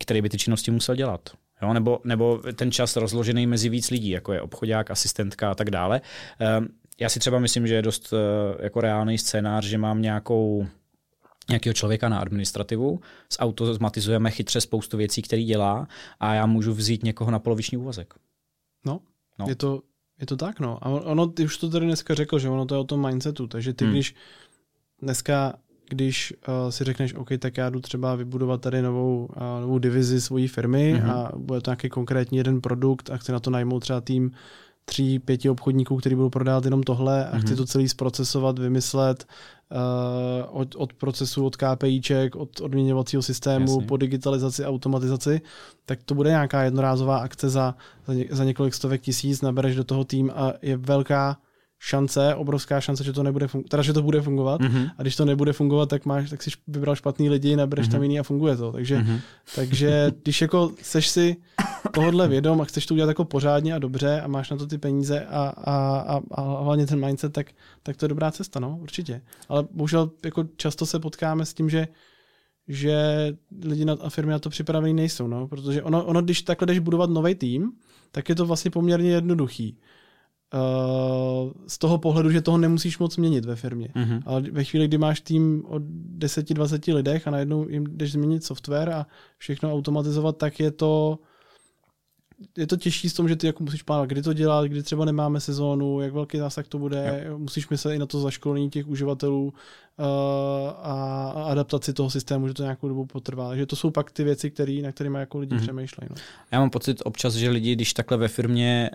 který by ty činnosti musel dělat. jo, nebo ten čas rozložený mezi víc lidí, jako je obchodák, asistentka a tak dále. Já si třeba myslím, že je dost jako reálný scénář, že mám nějakého člověka na administrativu, zautomatizujeme chytře spoustu věcí, který dělá, a já můžu vzít někoho na poloviční úvazek. No. Je to tak, no. A ono, ty už to tady dneska řekl, že ono to je o tom mindsetu, takže ty když si řekneš, OK, tak já jdu třeba vybudovat tady novou divizi svojí firmy a bude to nějaký konkrétní jeden produkt a chci na to najmout třeba tým 3-5 obchodníků, kteří budou prodávat jenom tohle a chci to celý zprocesovat, vymyslet od procesu, od KPIček, od odměňovacího systému, jasně, po digitalizaci, automatizaci, tak to bude nějaká jednorázová akce za několik stovek tisíc, nabereš do toho tým a je obrovská šance, že to nebude že to bude fungovat. A když to nebude fungovat, tak si vybral špatný lidi, nabereš tam jiný a funguje to. Takže když jako seš si tohodle vědom a chceš to udělat jako pořádně a dobře a máš na to ty peníze a hlavně ten mindset, tak to je dobrá cesta, no, určitě. Ale bohužel jako často se potkáme s tím, že lidi a firmy na to připravení nejsou, no, protože ono když takhle jdeš budovat nový tým, tak je to vlastně poměrně jednoduchý. Z toho pohledu, že toho nemusíš moc měnit ve firmě. Ale ve chvíli, kdy máš tým o 10-20 lidech a najednou jim jdeš změnit software a všechno automatizovat, tak je to těžší s tom, že ty jako musíš plánovat, kdy to dělat, kdy třeba nemáme sezónu, jak velký zásah to bude, musíš myslet i na to zaškolení těch uživatelů a adaptaci toho systému, že to nějakou dobu potrvá. Takže to jsou pak ty věci, na kterými jako lidi přemýšlejí. No. Já mám pocit občas, že lidi, když takhle ve firmě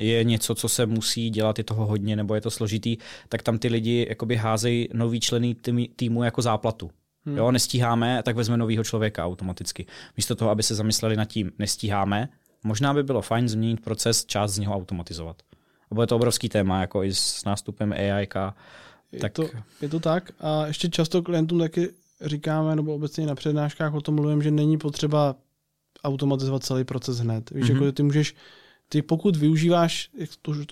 je něco, co se musí dělat, je toho hodně nebo je to složitý, tak tam ty lidi jakoby házejí nový členy týmu jako záplatu. Jo, nestíháme, tak vezme novýho člověka automaticky. Místo toho, aby se zamysleli nad tím, nestíháme, možná by bylo fajn změnit proces, část z něho automatizovat. A bude to obrovský téma, jako i s nástupem AI. Je to tak a ještě často klientům taky říkáme, nebo obecně na přednáškách o tom mluvím, že není potřeba automatizovat celý proces hned. Víš, jako ty můžeš pokud využíváš,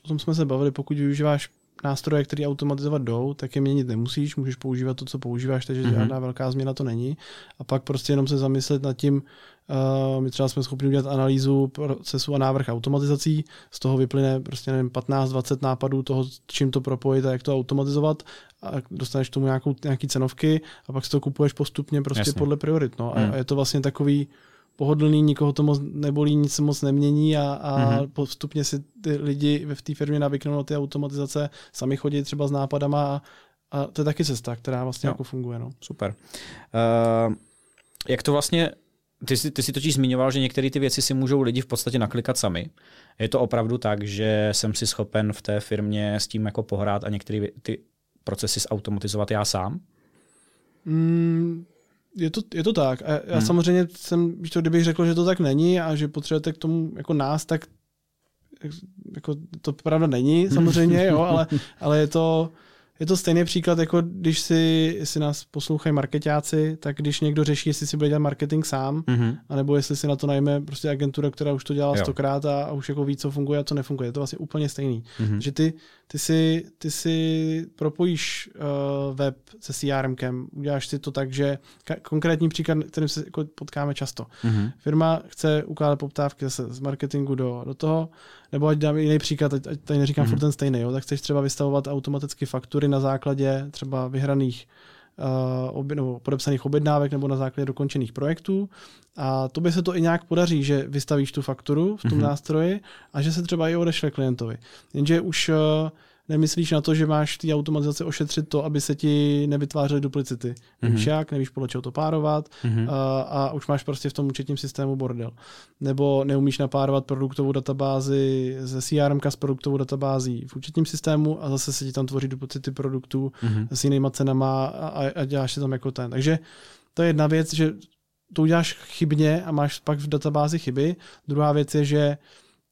o tom jsme se bavili, pokud využíváš nástroje, které automatizovat jdou, tak je měnit nemusíš, můžeš používat to, co používáš, takže žádná velká změna to není. A pak prostě jenom se zamyslet nad tím, my třeba jsme schopni udělat analýzu procesu a návrh automatizací, z toho vyplyne prostě 15-20 nápadů toho, čím to propojit a jak to automatizovat a dostaneš tomu nějaký cenovky a pak si to kupuješ postupně prostě podle priorit. No. A je to vlastně takový pohodlný, nikoho to moc nebolí, nic se moc nemění a postupně si ty lidi v té firmě navyknou na ty automatizace, sami chodí třeba s nápadama a to je taky cesta, která vlastně jako funguje. No. Super. Jak to vlastně, ty si totiž zmiňoval, že některé ty věci si můžou lidi v podstatě naklikat sami. Je to opravdu tak, že jsem si schopen v té firmě s tím jako pohrát a některé ty procesy zautomatizovat já sám? Je to tak. A já samozřejmě jsem, kdybych řekl, že to tak není a že potřebujete k tomu jako nás, tak jako to pravda není samozřejmě, jo, ale je to stejný příklad, jako když si nás poslouchají marketáci, tak když někdo řeší, jestli si bude dělat marketing sám, anebo jestli si na to najme prostě agentura, která už to dělala 100krát a už jako ví, co funguje a co nefunguje. Je to vlastně úplně stejný. Takže ty si propojíš web se CRMkem, uděláš si to tak, že konkrétní příklad, kterým se jako potkáme často. Firma chce ukládat poptávky zase z marketingu do toho, nebo ať dám jiný příklad, ať tady neříkám furt ten stejný, jo, tak chceš třeba vystavovat automaticky faktury na základě třeba vyhraných nebo podepsaných objednávek nebo na základě dokončených projektů a tobě se to i nějak podaří, že vystavíš tu fakturu v tom nástroji a že se třeba i odešle klientovi. Jenže už nemyslíš na to, že máš ty automatizace ošetřit to, aby se ti nevytvářely duplicity. Nevíš jak, nevíš podle čeho to párovat a už máš prostě v tom účetním systému bordel. Nebo neumíš napárovat produktovou databázi ze CRMka s produktovou databází v účetním systému a zase se ti tam tvoří duplicity produktů s jinýma cenama a děláš si tam jako ten. Takže to je jedna věc, že to uděláš chybně a máš pak v databázi chyby. Druhá věc je, že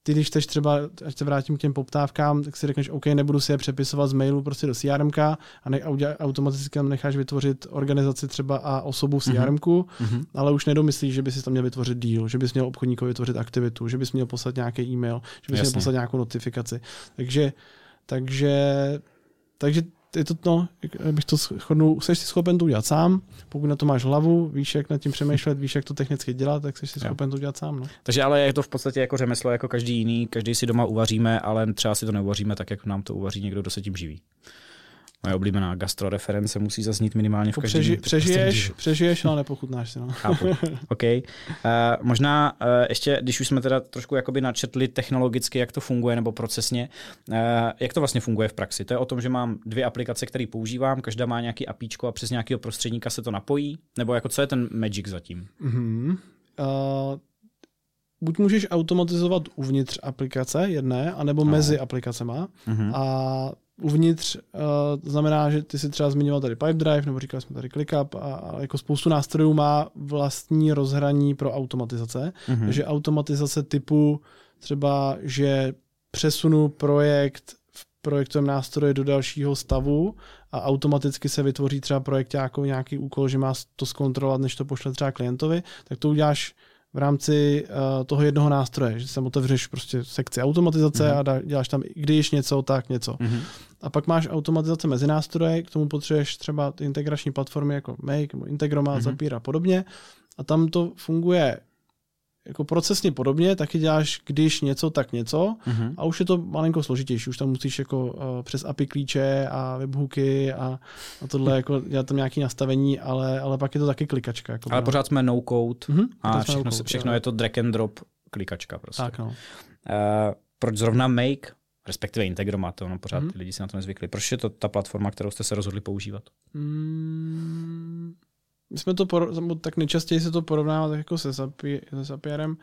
ty, když chceš třeba, až se vrátím k těm poptávkám, tak si řekneš, OK, nebudu si je přepisovat z mailu prostě do CRMka a automaticky tam necháš vytvořit organizaci třeba a osobu v CRMku, ale už nedomyslíš, že bys si tam měl vytvořit deal, že bys měl obchodníkovi vytvořit aktivitu, že bys měl poslat nějaký e-mail, že bys měl poslat nějakou notifikaci. Takže je to to, bych to shodnul, jsi si schopen to udělat sám, pokud na to máš hlavu, víš, jak nad tím přemýšlet, víš, jak to technicky dělat, tak jsi si schopen to udělat sám. No. Takže ale je to v podstatě jako řemeslo, jako každý jiný, každý si doma uvaříme, ale třeba si to neuvaříme tak, jak nám to uvaří někdo, kdo se tím živí. Moje oblíbená gastroreference musí zaznít minimálně v každém. Přežiješ, ale nepochutnáš si. No. Chápu. Okay. Možná ještě, když už jsme teda trošku jakoby načetli technologicky, jak to funguje nebo procesně, jak to vlastně funguje v praxi. To je o tom, že mám dvě aplikace, které používám, každá má nějaký apíčko a přes nějakého prostředníka se to napojí? Nebo jako co je ten magic zatím? Mm-hmm. Buď můžeš automatizovat uvnitř aplikace jedné, anebo mezi aplikacema. Mm-hmm. A uvnitř znamená, že ty si třeba zmiňoval tady Pipedrive, nebo říkali jsme tady ClickUp a jako spoustu nástrojů má vlastní rozhraní pro automatizace. Mm-hmm. Takže automatizace typu třeba, že přesunu projekt v projektovém nástroji do dalšího stavu a automaticky se vytvoří třeba projekt jako nějaký úkol, že má to zkontrolovat, než to pošle třeba klientovi, tak to uděláš v rámci toho jednoho nástroje, že tam otevřeš prostě sekci automatizace a děláš tam, když něco, tak něco. Mm-hmm. A pak máš automatizace mezi nástroje, k tomu potřebuješ třeba ty integrační platformy jako Make, nebo Integroma, Zapier a podobně. A tam to funguje jako procesně podobně, taky děláš, když něco, tak něco. Mm-hmm. A už je to malinko složitější, už tam musíš jako přes API klíče a webhooky a tohle, jako dělat tam nějaké nastavení, ale pak je to taky klikačka. Jako ale pořád jsme no code a všechno je to drag and drop klikačka prostě. Tak no. Proč zrovna Make, respektive Integroma, to ono pořád lidi si na to nezvykli. Proč je to ta platforma, kterou jste se rozhodli používat? My jsme to tak nejčastěji se to porovnává tak jako se Zapierem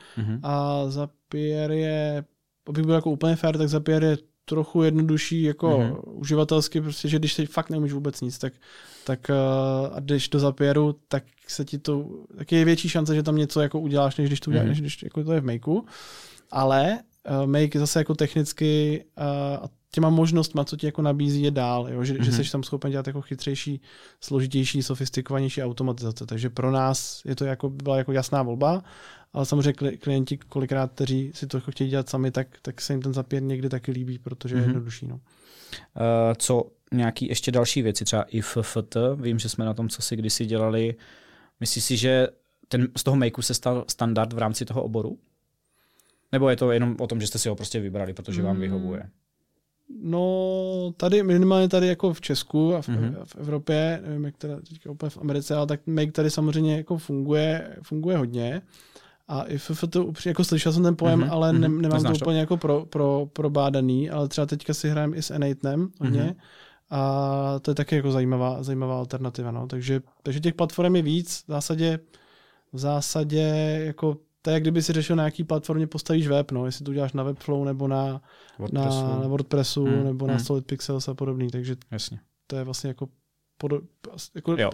a Zapier je, abych byl jako úplně fair, tak Zapier je trochu jednodušší jako uživatelsky, prostě, že když teď fakt neumíš vůbec nic, tak a jdeš do Zapieru, tak se ti to, tak je větší šance, že tam něco jako uděláš, než když to uděláš, než když jako to je v Makeu, ale Make zase jako technicky a těma možnostma, co ti jako nabízí, je dál, jo? Že jsi tam schopen dělat jako chytřejší, složitější, sofistikovanější automatizace. Takže pro nás je to jako, byla jako jasná volba, ale samozřejmě klienti kolikrát, kteří si to jako chtějí dělat sami, tak se jim ten Zapier někdy taky líbí, protože je jednodušší. No. Co nějaký ještě další věci, třeba IFFT, vím, že jsme na tom, co si kdysi dělali. Myslíš si, že z toho Makeu se stal standard v rámci toho oboru? Nebo je to jenom o tom, že jste si ho prostě vybrali, protože vám vyhovuje? No, tady minimálně tady jako v Česku a v Evropě, nevím, jak teda teďka úplně v Americe, ale tak Make tady samozřejmě jako funguje hodně. A IFFT, jako slyšel jsem ten pojem, ale nemám to úplně jako probádaný, ale třeba teďka si hrajeme i s Enatem hodně. A to je taky jako zajímavá alternativa, no. Takže těch platform je víc, v zásadě jako to je, jak kdyby si řešil, na jaký platformě postavíš web, no, jestli to uděláš na Webflow nebo na WordPressu nebo na Solid Pixels a podobný, takže jasně. To je vlastně jako podle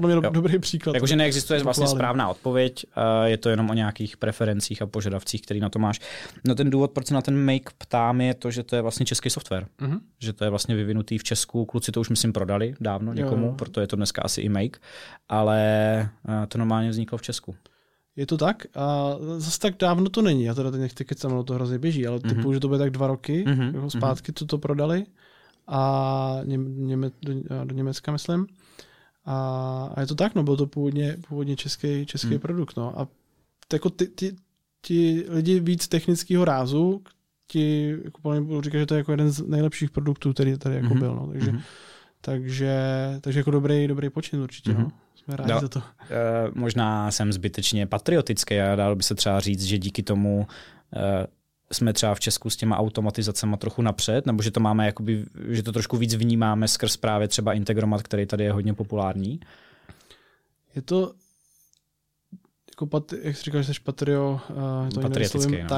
mě dobrý příklad. Jakože neexistuje vlastně správná odpověď, je to jenom o nějakých preferencích a požadavcích, který na to máš. No ten důvod, proč se na ten Make ptám, je to, že to je vlastně český software. Mm-hmm. Že to je vlastně vyvinutý v Česku, kluci to už myslím prodali dávno někomu, proto je to dneska asi i Make, ale to normálně vzniklo v Česku. Je to tak? A zase tak dávno to není. Já teda teď nechci kecám, ono to hrozně běží, ale typu, že to bude tak 2 roky jako zpátky, co to prodali a do Německa, myslím. A je to tak, no, byl to původně český produkt. No. A jako ti lidi víc technického rázu ti jako budu říkat, že to je jako jeden z nejlepších produktů, který tady jako byl. No. Takže jako dobrý počin určitě. No. No, možná jsem zbytečně patriotický a dalo by se třeba říct, že díky tomu jsme třeba v Česku s těma automatizacema trochu napřed, nebo že to máme jakoby, že to trošku víc vnímáme skrz právě třeba Integromat, který tady je hodně populární. Je to jako, jak jsi říkal, že jsi patriotický, no.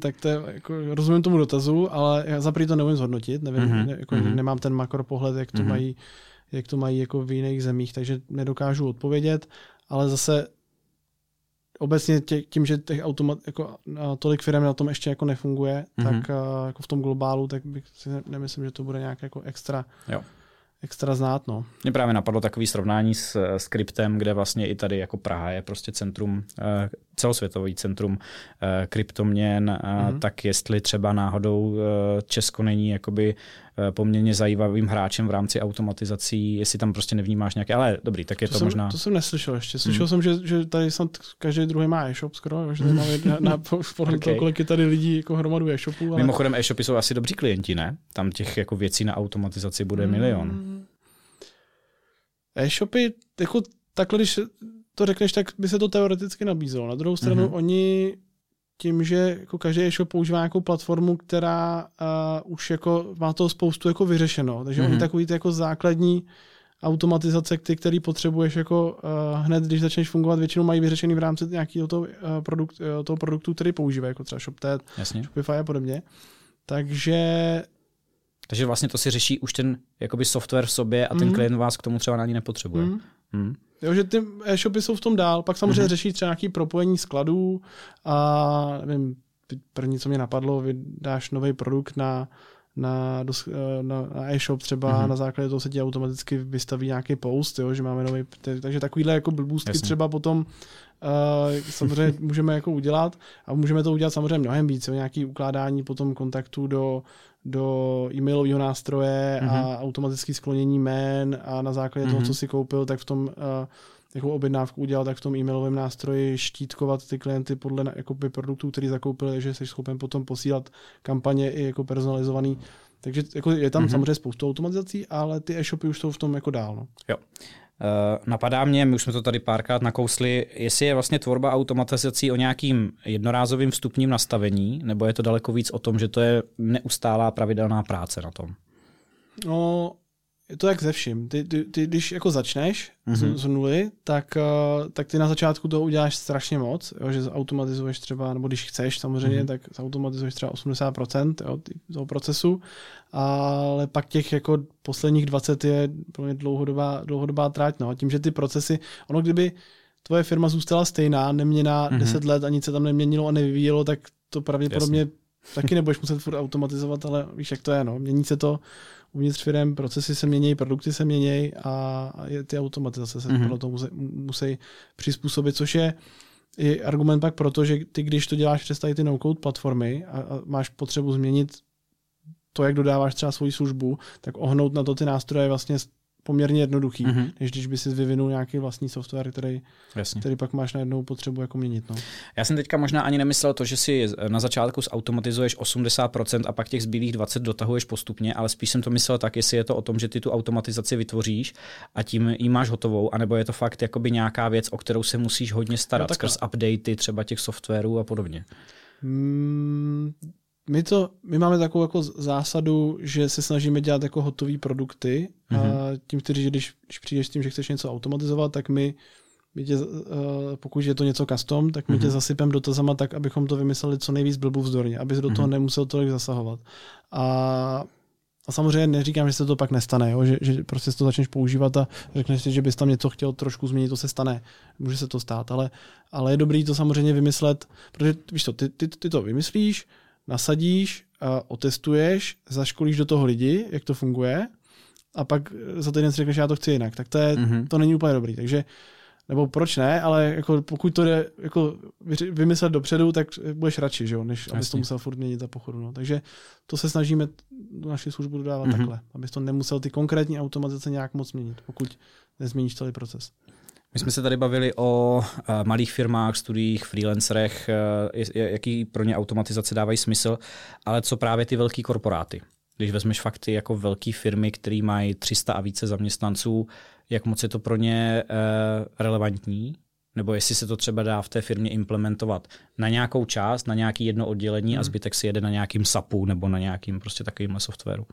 Tak to je, jako, rozumím tomu dotazu, ale já zaprý to neumím zhodnotit, nemám ten makropohled, jak to mají jako v jiných zemích, takže nedokážu odpovědět, ale zase obecně tím, že těch jako tolik firm na tom ještě jako nefunguje, tak jako v tom globálu, tak si nemyslím, že to bude nějak jako extra, extra znát. No. Mně právě napadlo takové srovnání s kryptem, kde vlastně i tady jako Praha je prostě centrum, celosvětový centrum kryptoměn, tak jestli třeba náhodou Česko není jakoby poměrně zajímavým hráčem v rámci automatizací, jestli tam prostě nevnímáš nějaké, ale dobrý, tak je to možná. To jsem neslyšel ještě. Slyšel jsem, že tady snad každý druhý má e-shop skoro, že na pohledu toho, kolik je tady lidí jako hromadu e-shopů. Ale... Mimochodem e-shopy jsou asi dobří klienti, ne? Tam těch jako věcí na automatizaci bude milion. E-shopy, jako takhle, když to řekneš, tak by se to teoreticky nabízelo. Na druhou stranu oni tím, že jako každý e-shop používá nějakou platformu, která už jako má toho spoustu jako vyřešeno. Takže oni takový ty jako základní automatizace, ty, který potřebuješ jako hned, když začneš fungovat, většinou mají vyřešený v rámci nějakého toho produktu, který používají, jako třeba ShopTet, Shopify a podobně. Takže vlastně to si řeší už ten jakoby software v sobě a ten klient vás k tomu třeba ani nepotřebuje. Jo, že ty e-shopy jsou v tom dál, pak samozřejmě řeší třeba nějaké propojení skladů a nevím, první, co mě napadlo, vydáš nový produkt na e-shop třeba, na základě toho se ti automaticky vystaví nějaký post, jo, že máme nový, takže takovýhle jako blbůstky třeba potom samozřejmě můžeme jako udělat a můžeme to udělat samozřejmě mnohem víc, jo, nějaký ukládání potom kontaktů do e-mailového nástroje a automatický sklonění jmén a na základě toho, co si koupil, tak v tom jakou objednávku udělal, tak v tom e-mailovém nástroji štítkovat ty klienty podle jakoby produktů, který zakoupil, takže jsi schopen potom posílat kampaně i jako personalizovaný. Takže jako je tam samozřejmě spoustu automatizací, ale ty e-shopy už jsou v tom jako dál. No. Jo. Napadá mě, my už jsme to tady párkrát nakousli, jestli je vlastně tvorba automatizací o nějakým jednorázovým vstupním nastavení, nebo je to daleko víc o tom, že to je neustálá pravidelná práce na tom? No, je to jak ze vším. Ty když jako začneš z nuly, tak ty na začátku toho uděláš strašně moc, jo, že zautomatizuješ třeba, nebo když chceš samozřejmě, tak zautomatizuješ třeba 80% jo, toho procesu, ale pak těch jako posledních 20 je pro mě dlouhodobá tráť. No. Tím, že ty procesy, ono kdyby tvoje firma zůstala stejná, neměná 10 let a nic se tam neměnilo a nevyvíjelo, tak to pravděpodobně taky nebudeš muset furt automatizovat, ale víš, jak to je, no. Mění se to uvnitř firem, procesy se mění, produkty se mění a ty automatizace se podle toho musí přizpůsobit, což je i argument pak proto, že ty, když to děláš přes tady ty no-code platformy a máš potřebu změnit to, jak dodáváš třeba svoji službu, tak ohnout na to ty nástroje je vlastně poměrně jednoduchý, než když by si vyvinul nějaký vlastní software, který pak máš najednou potřebu jako měnit. No. Já jsem teďka možná ani nemyslel to, že si na začátku zautomatizuješ 80% a pak těch zbylých 20 dotahuješ postupně, ale spíš jsem to myslel tak, jestli je to o tom, že ty tu automatizaci vytvoříš a tím ji máš hotovou, anebo je to fakt jakoby nějaká věc, o kterou se musíš hodně starat, no, skrz updatey třeba těch softwarů a podobně. My máme takovou jako zásadu, že se snažíme dělat jako hotové produkty a tím, že když přijdeš s tím, že chceš něco automatizovat, tak my tě, pokud je to něco custom, tak my tě zasypem dotazama tak, abychom to vymysleli co nejvíc blbůvzdorně, aby se do toho nemusel tolik zasahovat. A samozřejmě neříkám, že se to pak nestane, jo? Že prostě to začneš používat a řekneš si, že bys tam něco chtěl trošku změnit, to se stane. Může se to stát, ale je dobrý to samozřejmě vymyslet, protože víš to, ty to vymyslíš, nasadíš, otestuješ, zaškolíš do toho lidi, jak to funguje a pak za týden si řekneš, já to chci jinak. Tak to není úplně dobrý. Takže, nebo proč ne, ale jako pokud to jde jako vymyslet dopředu, tak budeš radši, že jo, než abys to musel furt měnit za pochodu. No. Takže to se snažíme do naší službu dodávat takhle, abys to nemusel ty konkrétní automatizace nějak moc měnit, pokud nezměníš celý proces. My jsme se tady bavili o malých firmách, studiích, freelancerech, jaký pro ně automatizace dávají smysl, ale co právě ty velký korporáty? Když vezmeš fakt ty jako velké firmy, které mají 300 a více zaměstnanců, jak moc je to pro ně relevantní? Nebo jestli se to třeba dá v té firmě implementovat na nějakou část, na nějaké jedno oddělení a zbytek si jede na nějakým SAPu nebo na nějakým prostě takovýmhle softwaru?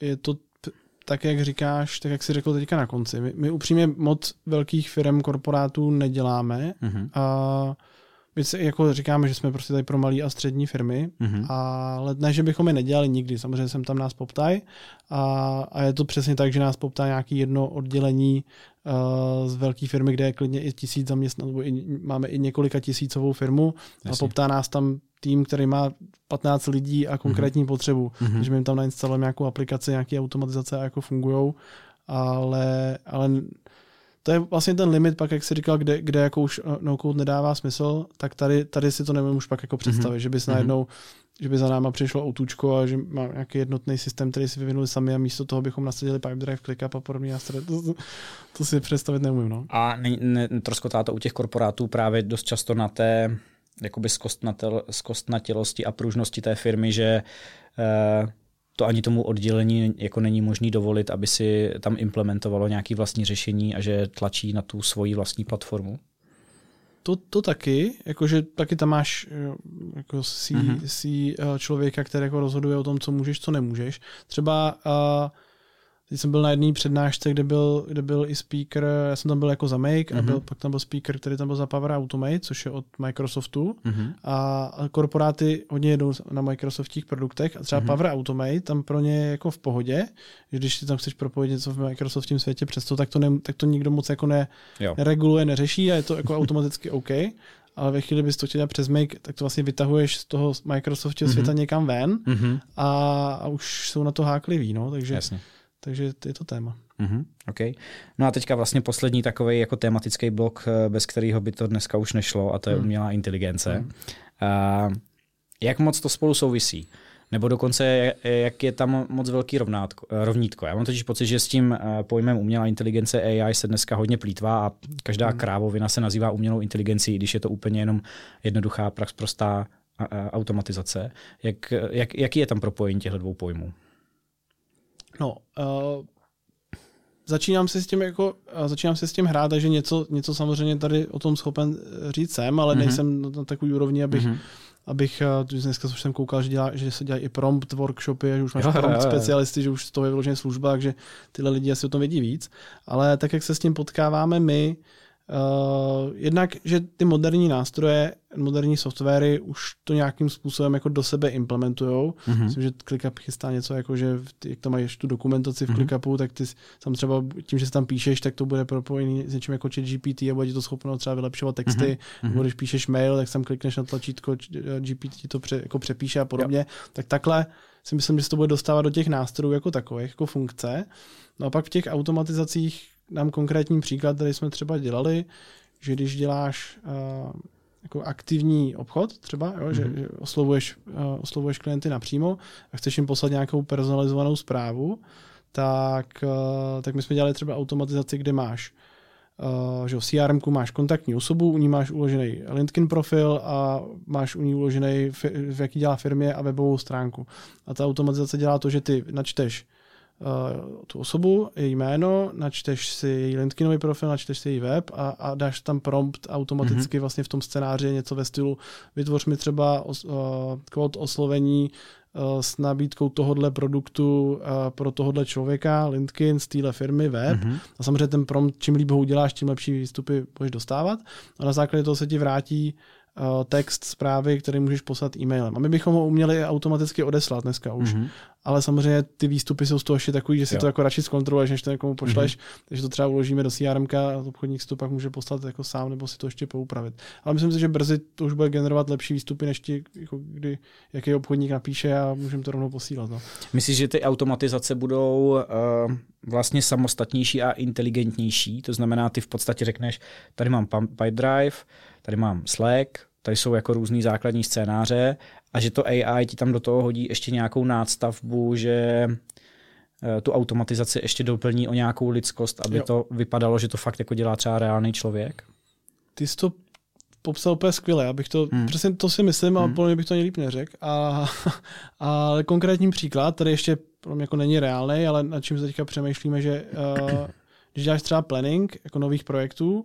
Je to tak, jak říkáš, tak jak jsi řekl teďka na konci. My upřímně moc velkých firm, korporátů neděláme. A my se jako říkáme, že jsme prostě tady pro malé a střední firmy, ale ne, že bychom je nedělali nikdy. Samozřejmě sem tam nás poptají a je to přesně tak, že nás poptá nějaké jedno oddělení z velké firmy, kde je klidně i 1000 zaměstnanců, máme i několika tisícovou firmu a poptá nás tam tým, který má 15 lidí a konkrétní potřebu. Mm-hmm. Takže my jim tam nainstalujeme nějakou aplikaci, nějaké automatizace a jako fungujou, ale to je vlastně ten limit, pak jak jsi říkal, kde jako už no-code nedává smysl, tak tady si to nemůžu už pak jako představit, že bys najednou, že by za náma přišlo autůčko a že má nějaký jednotný systém, který si vyvinuli sami a místo toho bychom nasadili Pipedrive, ClickUp a podobně. To si představit neumím. No. A troskotá to u těch korporátů právě dost často na té jakoby zkostnatilosti a pružnosti té firmy, že to ani tomu oddělení jako není možný dovolit, aby si tam implementovalo nějaké vlastní řešení a že tlačí na tu svoji vlastní platformu. To taky, jakože taky tam máš jako si člověka, který jako rozhoduje o tom, co můžeš, co nemůžeš. Třeba teď jsem byl na jedné přednášce, kde byl i speaker, já jsem tam byl jako za Make a pak tam byl speaker, který tam byl za Power Automate, což je od Microsoftu a korporáty hodně jedou na Microsoftích produktech a třeba Power Automate tam pro ně je jako v pohodě, že když ty tam chceš propojit něco v Microsoftním světě přesto, tak to nikdo moc jako nereguluje, neřeší a je to jako automaticky OK. Ale ve chvíli bys to chtěl přes Make, tak to vlastně vytahuješ z toho Microsoftního světa někam ven a už jsou na to hákliví, no, takže jasně. Takže je to téma. Okay. No a teďka vlastně poslední takovej jako tematický blok, bez kterého by to dneska už nešlo, a to je umělá inteligence. Jak moc to spolu souvisí? Nebo dokonce, jak je tam moc velký rovnítko. Já mám totiž pocit, že s tím pojmem umělá inteligence AI se dneska hodně plýtvá a každá krávovina se nazývá umělou inteligencí, i když je to úplně jenom jednoduchá, prostá automatizace. Jaký je tam propojení těchto dvou pojmů? No, začínám se s tím hrát, takže něco samozřejmě tady o tom schopen říct jsem, ale nejsem na takový úrovni, abych dneska už jsem koukal, že se dělají i prompt workshopy, že už máš prompt specialisty, že už z toho je vyloženě služba, takže tyhle lidi asi o tom vědí víc. Ale tak, jak se s tím potkáváme my, jednak, že ty moderní nástroje, moderní softwary už to nějakým způsobem jako do sebe implementujou. Myslím, že ClickUp chystá něco, jako že jak tam máš tu dokumentaci v ClickUpu, tak ty tam třeba tím, že si tam píšeš, tak to bude propojený s něčím jako ChatGPT a bude ti to schopno třeba vylepšovat texty. Nebo když píšeš mail, tak tam klikneš na tlačítko, GPT to jako přepíše a podobně. Tak takhle si myslím, že se to bude dostávat do těch nástrojů jako takových, jako funkce. No a pak v těch automatizacích dám konkrétní příklad, který jsme třeba dělali, že když děláš jako aktivní obchod třeba, jo, že oslovuješ klienty napřímo a chceš jim poslat nějakou personalizovanou zprávu, tak my jsme dělali třeba automatizaci, kde máš že v CRMku máš kontaktní osobu, u ní máš uložený LinkedIn profil a máš u ní uložený, v jaký dělá firmě a webovou stránku. A ta automatizace dělá to, že ty načteš tu osobu, její jméno, načteš si její LinkedInový profil, načteš si její web a dáš tam prompt automaticky vlastně v tom scénáři něco ve stylu vytvoř mi třeba kvót oslovení s nabídkou tohodle produktu pro tohodle člověka, LinkedIn, z téhle firmy, web. A samozřejmě ten prompt, čím líp ho uděláš, tím lepší výstupy budeš dostávat. A na základě toho se ti vrátí text zprávy, který můžeš poslat e-mailem. A my bychom ho uměli automaticky odeslat dneska už. Ale samozřejmě ty výstupy jsou z toho ještě takový, že si to jako radši zkontroluješ, než to někomu pošleš. Takže to třeba uložíme do CRMka a obchodník si to pak může poslat jako sám nebo si to ještě poupravit. Ale myslím si, že brzy to už bude generovat lepší výstupy, než ti, jako kdy jaký obchodník napíše a můžeme to rovnou posílat. No. Myslíš, že ty automatizace budou vlastně samostatnější a inteligentnější? To znamená, ty v podstatě řekneš, tady mám Pipedrive, tady mám Slack, tady jsou jako různý základní scénáře a že to AI ti tam do toho hodí ještě nějakou nástavbu, že tu automatizaci ještě doplní o nějakou lidskost, aby to vypadalo, že to fakt jako dělá třeba reálný člověk. Ty jsi to popsal úplně skvěle, abych to, přesně to si myslím a podle mě bych to ani líp neřekl. Ale konkrétní příklad, tady ještě pro mě jako není reálný, ale nad čím se teďka přemýšlíme, že když děláš třeba planning jako nových projektů,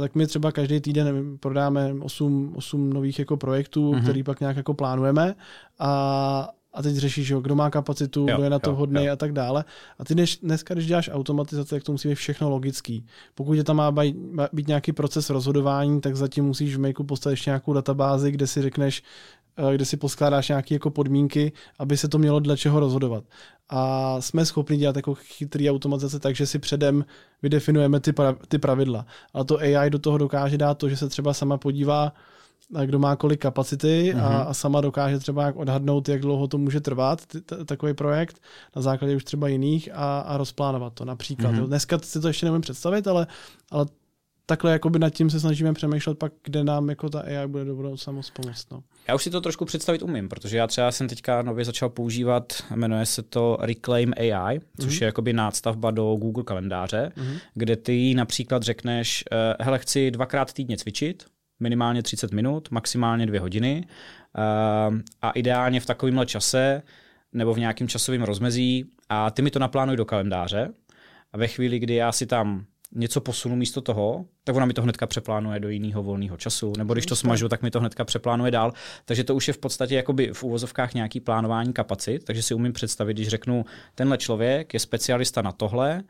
tak my třeba každý týden prodáme 8 nových jako projektů, který pak nějak jako plánujeme a teď řešíš, kdo má kapacitu, kdo je na to hodnej a tak dále. A ty dneska, když děláš automatizaci, tak to musí být všechno logický. Pokud je tam má být nějaký proces rozhodování, tak zatím musíš v Makeu postavit ještě nějakou databázi, kde si řekneš, kde si poskládáš nějaké jako podmínky, aby se to mělo dle čeho rozhodovat. A jsme schopni dělat jako chytrý automatizace, takže si předem vydefinujeme ty pravidla. Ale to AI do toho dokáže dát to, že se třeba sama podívá kdo má kolik kapacity a sama dokáže třeba odhadnout, jak dlouho to může trvat, takový projekt, na základě už třeba jiných a rozplánovat to například. Mm-hmm. Dneska si to ještě nemůžu představit, ale takhle jakoby nad tím se snažíme přemýšlet pak, kde nám jako ta AI bude dobrou samozpomoct. No. Já už si to trošku představit umím, protože já třeba jsem teďka nově začal používat, jmenuje se to Reclaim AI, což je jakoby nástavba do Google kalendáře, kde ty například řekneš, hele, chci 2x týdně cvičit, minimálně 30 minut, maximálně 2 hodiny a ideálně v takovémhle čase nebo v nějakém časovém rozmezí a ty mi to naplánuj do kalendáře a ve chvíli, kdy já si tam něco posunu místo toho, tak ona mi to hnedka přeplánuje do jiného volného času, nebo když to smažu, tak mi to hnedka přeplánuje dál. Takže to už je v podstatě jakoby v úvozovkách nějaký plánování kapacit, takže si umím představit, když řeknu, tenhle člověk je specialista na tohle,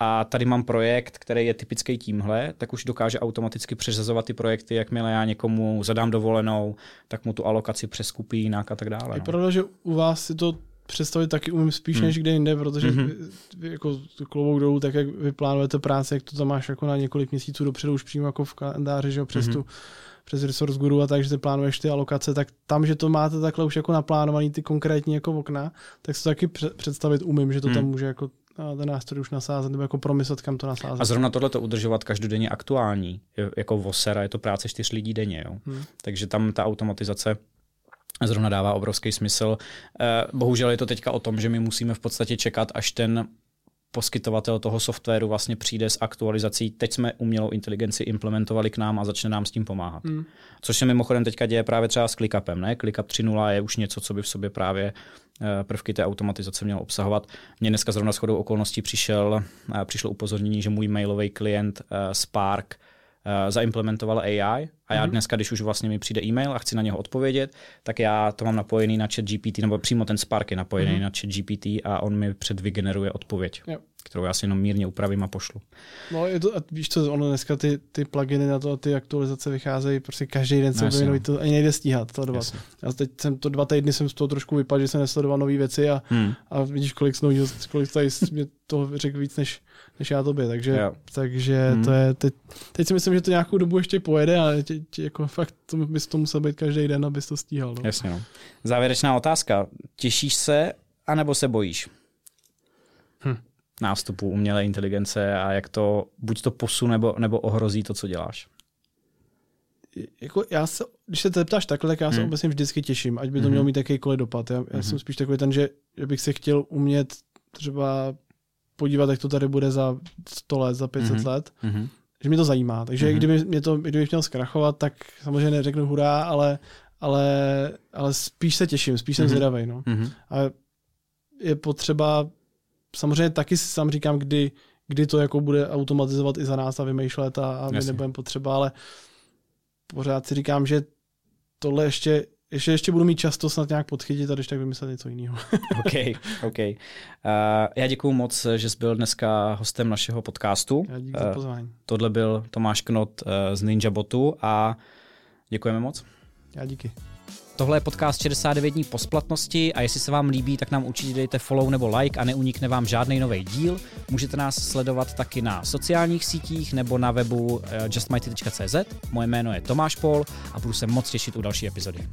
a tady mám projekt, který je typický tímhle, tak už dokáže automaticky přeřazovat ty projekty, jakmile já někomu zadám dovolenou, tak mu tu alokaci přeskupí jinak a tak dále. Je pravda, že u vás si to představit taky umím spíš než kde jinde, protože jako klobouk dolů, tak jak vy plánujete práci, jak to tam máš jako na několik měsíců dopředu už přímo jako v kalendáři, že jo, přes Resource Guru a tak, že ty plánuješ ty alokace, tak tam, že to máte takhle už jako naplánovaný ty konkrétní jako okna, tak si to taky představit umím, že to tam může jako ten nástroj už nasázet, nebo jako promyslet, kam to nasázet. A zrovna tohle to udržovat každodenně aktuální, jako vosera, je to práce 4 lidí denně, jo. Takže tam ta automatizace zrovna dává obrovský smysl. Bohužel je to teďka o tom, že my musíme v podstatě čekat, až ten poskytovatel toho softwaru vlastně přijde s aktualizací. Teď jsme umělou inteligenci implementovali k nám a začne nám s tím pomáhat. Což se mimochodem teďka děje právě třeba s ClickUpem. Ne? ClickUp 3.0 je už něco, co by v sobě právě prvky té automatizace mělo obsahovat. Mně dneska zrovna shodou okolností přišlo upozornění, že můj mailový klient Spark zaimplementoval AI a já dneska, když už vlastně mi přijde e-mail a chci na něho odpovědět, tak já to mám napojený na ChatGPT, nebo přímo ten Spark je napojený na ChatGPT a on mi předvygeneruje odpověď, kterou já si jenom mírně upravím a pošlu. No je to, víš co, ono dneska ty pluginy na to a ty aktualizace vycházejí prostě každý den, se věnují, to ani nejde stíhat sledovat. Já teď jsem to 2 týdny jsem z toho trošku vypadl, že jsem nesledoval nové věci a vidíš, kolik tady mě toho řekl víc než já tobě, takže to je, teď si myslím, že to nějakou dobu ještě pojede, ale jako fakt bys to musel být každý den, abys to stíhal. No? Jasně. No. Závěrečná otázka. Těšíš se, anebo se bojíš? Nástupu umělé inteligence a jak to buď to posune, nebo ohrozí to, co děláš? Jako když se ptáš takhle, tak já se obecně vždycky těším, ať by to mělo mít jakýkoliv dopad. Já jsem spíš takový ten, že bych se chtěl umět třeba podívat, jak to tady bude za 100 let, za 500 let. Že mě to zajímá. Takže kdybych měl zkrachovat, tak samozřejmě neřeknu hurá, ale spíš se těším, spíš jsem zvědavej. No. A je potřeba, samozřejmě taky si sám říkám, kdy to jako bude automatizovat i za nás a vymýšlet a my nebudeme potřeba, ale pořád si říkám, že tohle ještě budu mít často snad nějak podchytit a když tak vymyslet něco jiného. OK. Já děkuju moc, že jsi byl dneska hostem našeho podcastu. Já děkuji za pozvání. Tohle byl Tomáš Knot z NinjaBotu a děkujeme moc. Já díky. Tohle je podcast 69 dní po splatnosti a jestli se vám líbí, tak nám určitě dejte follow nebo like a neunikne vám žádný nový díl. Můžete nás sledovat taky na sociálních sítích nebo na webu justmighty.cz. Moje jméno je Tomáš Pol a budu se moc těšit u další epizody.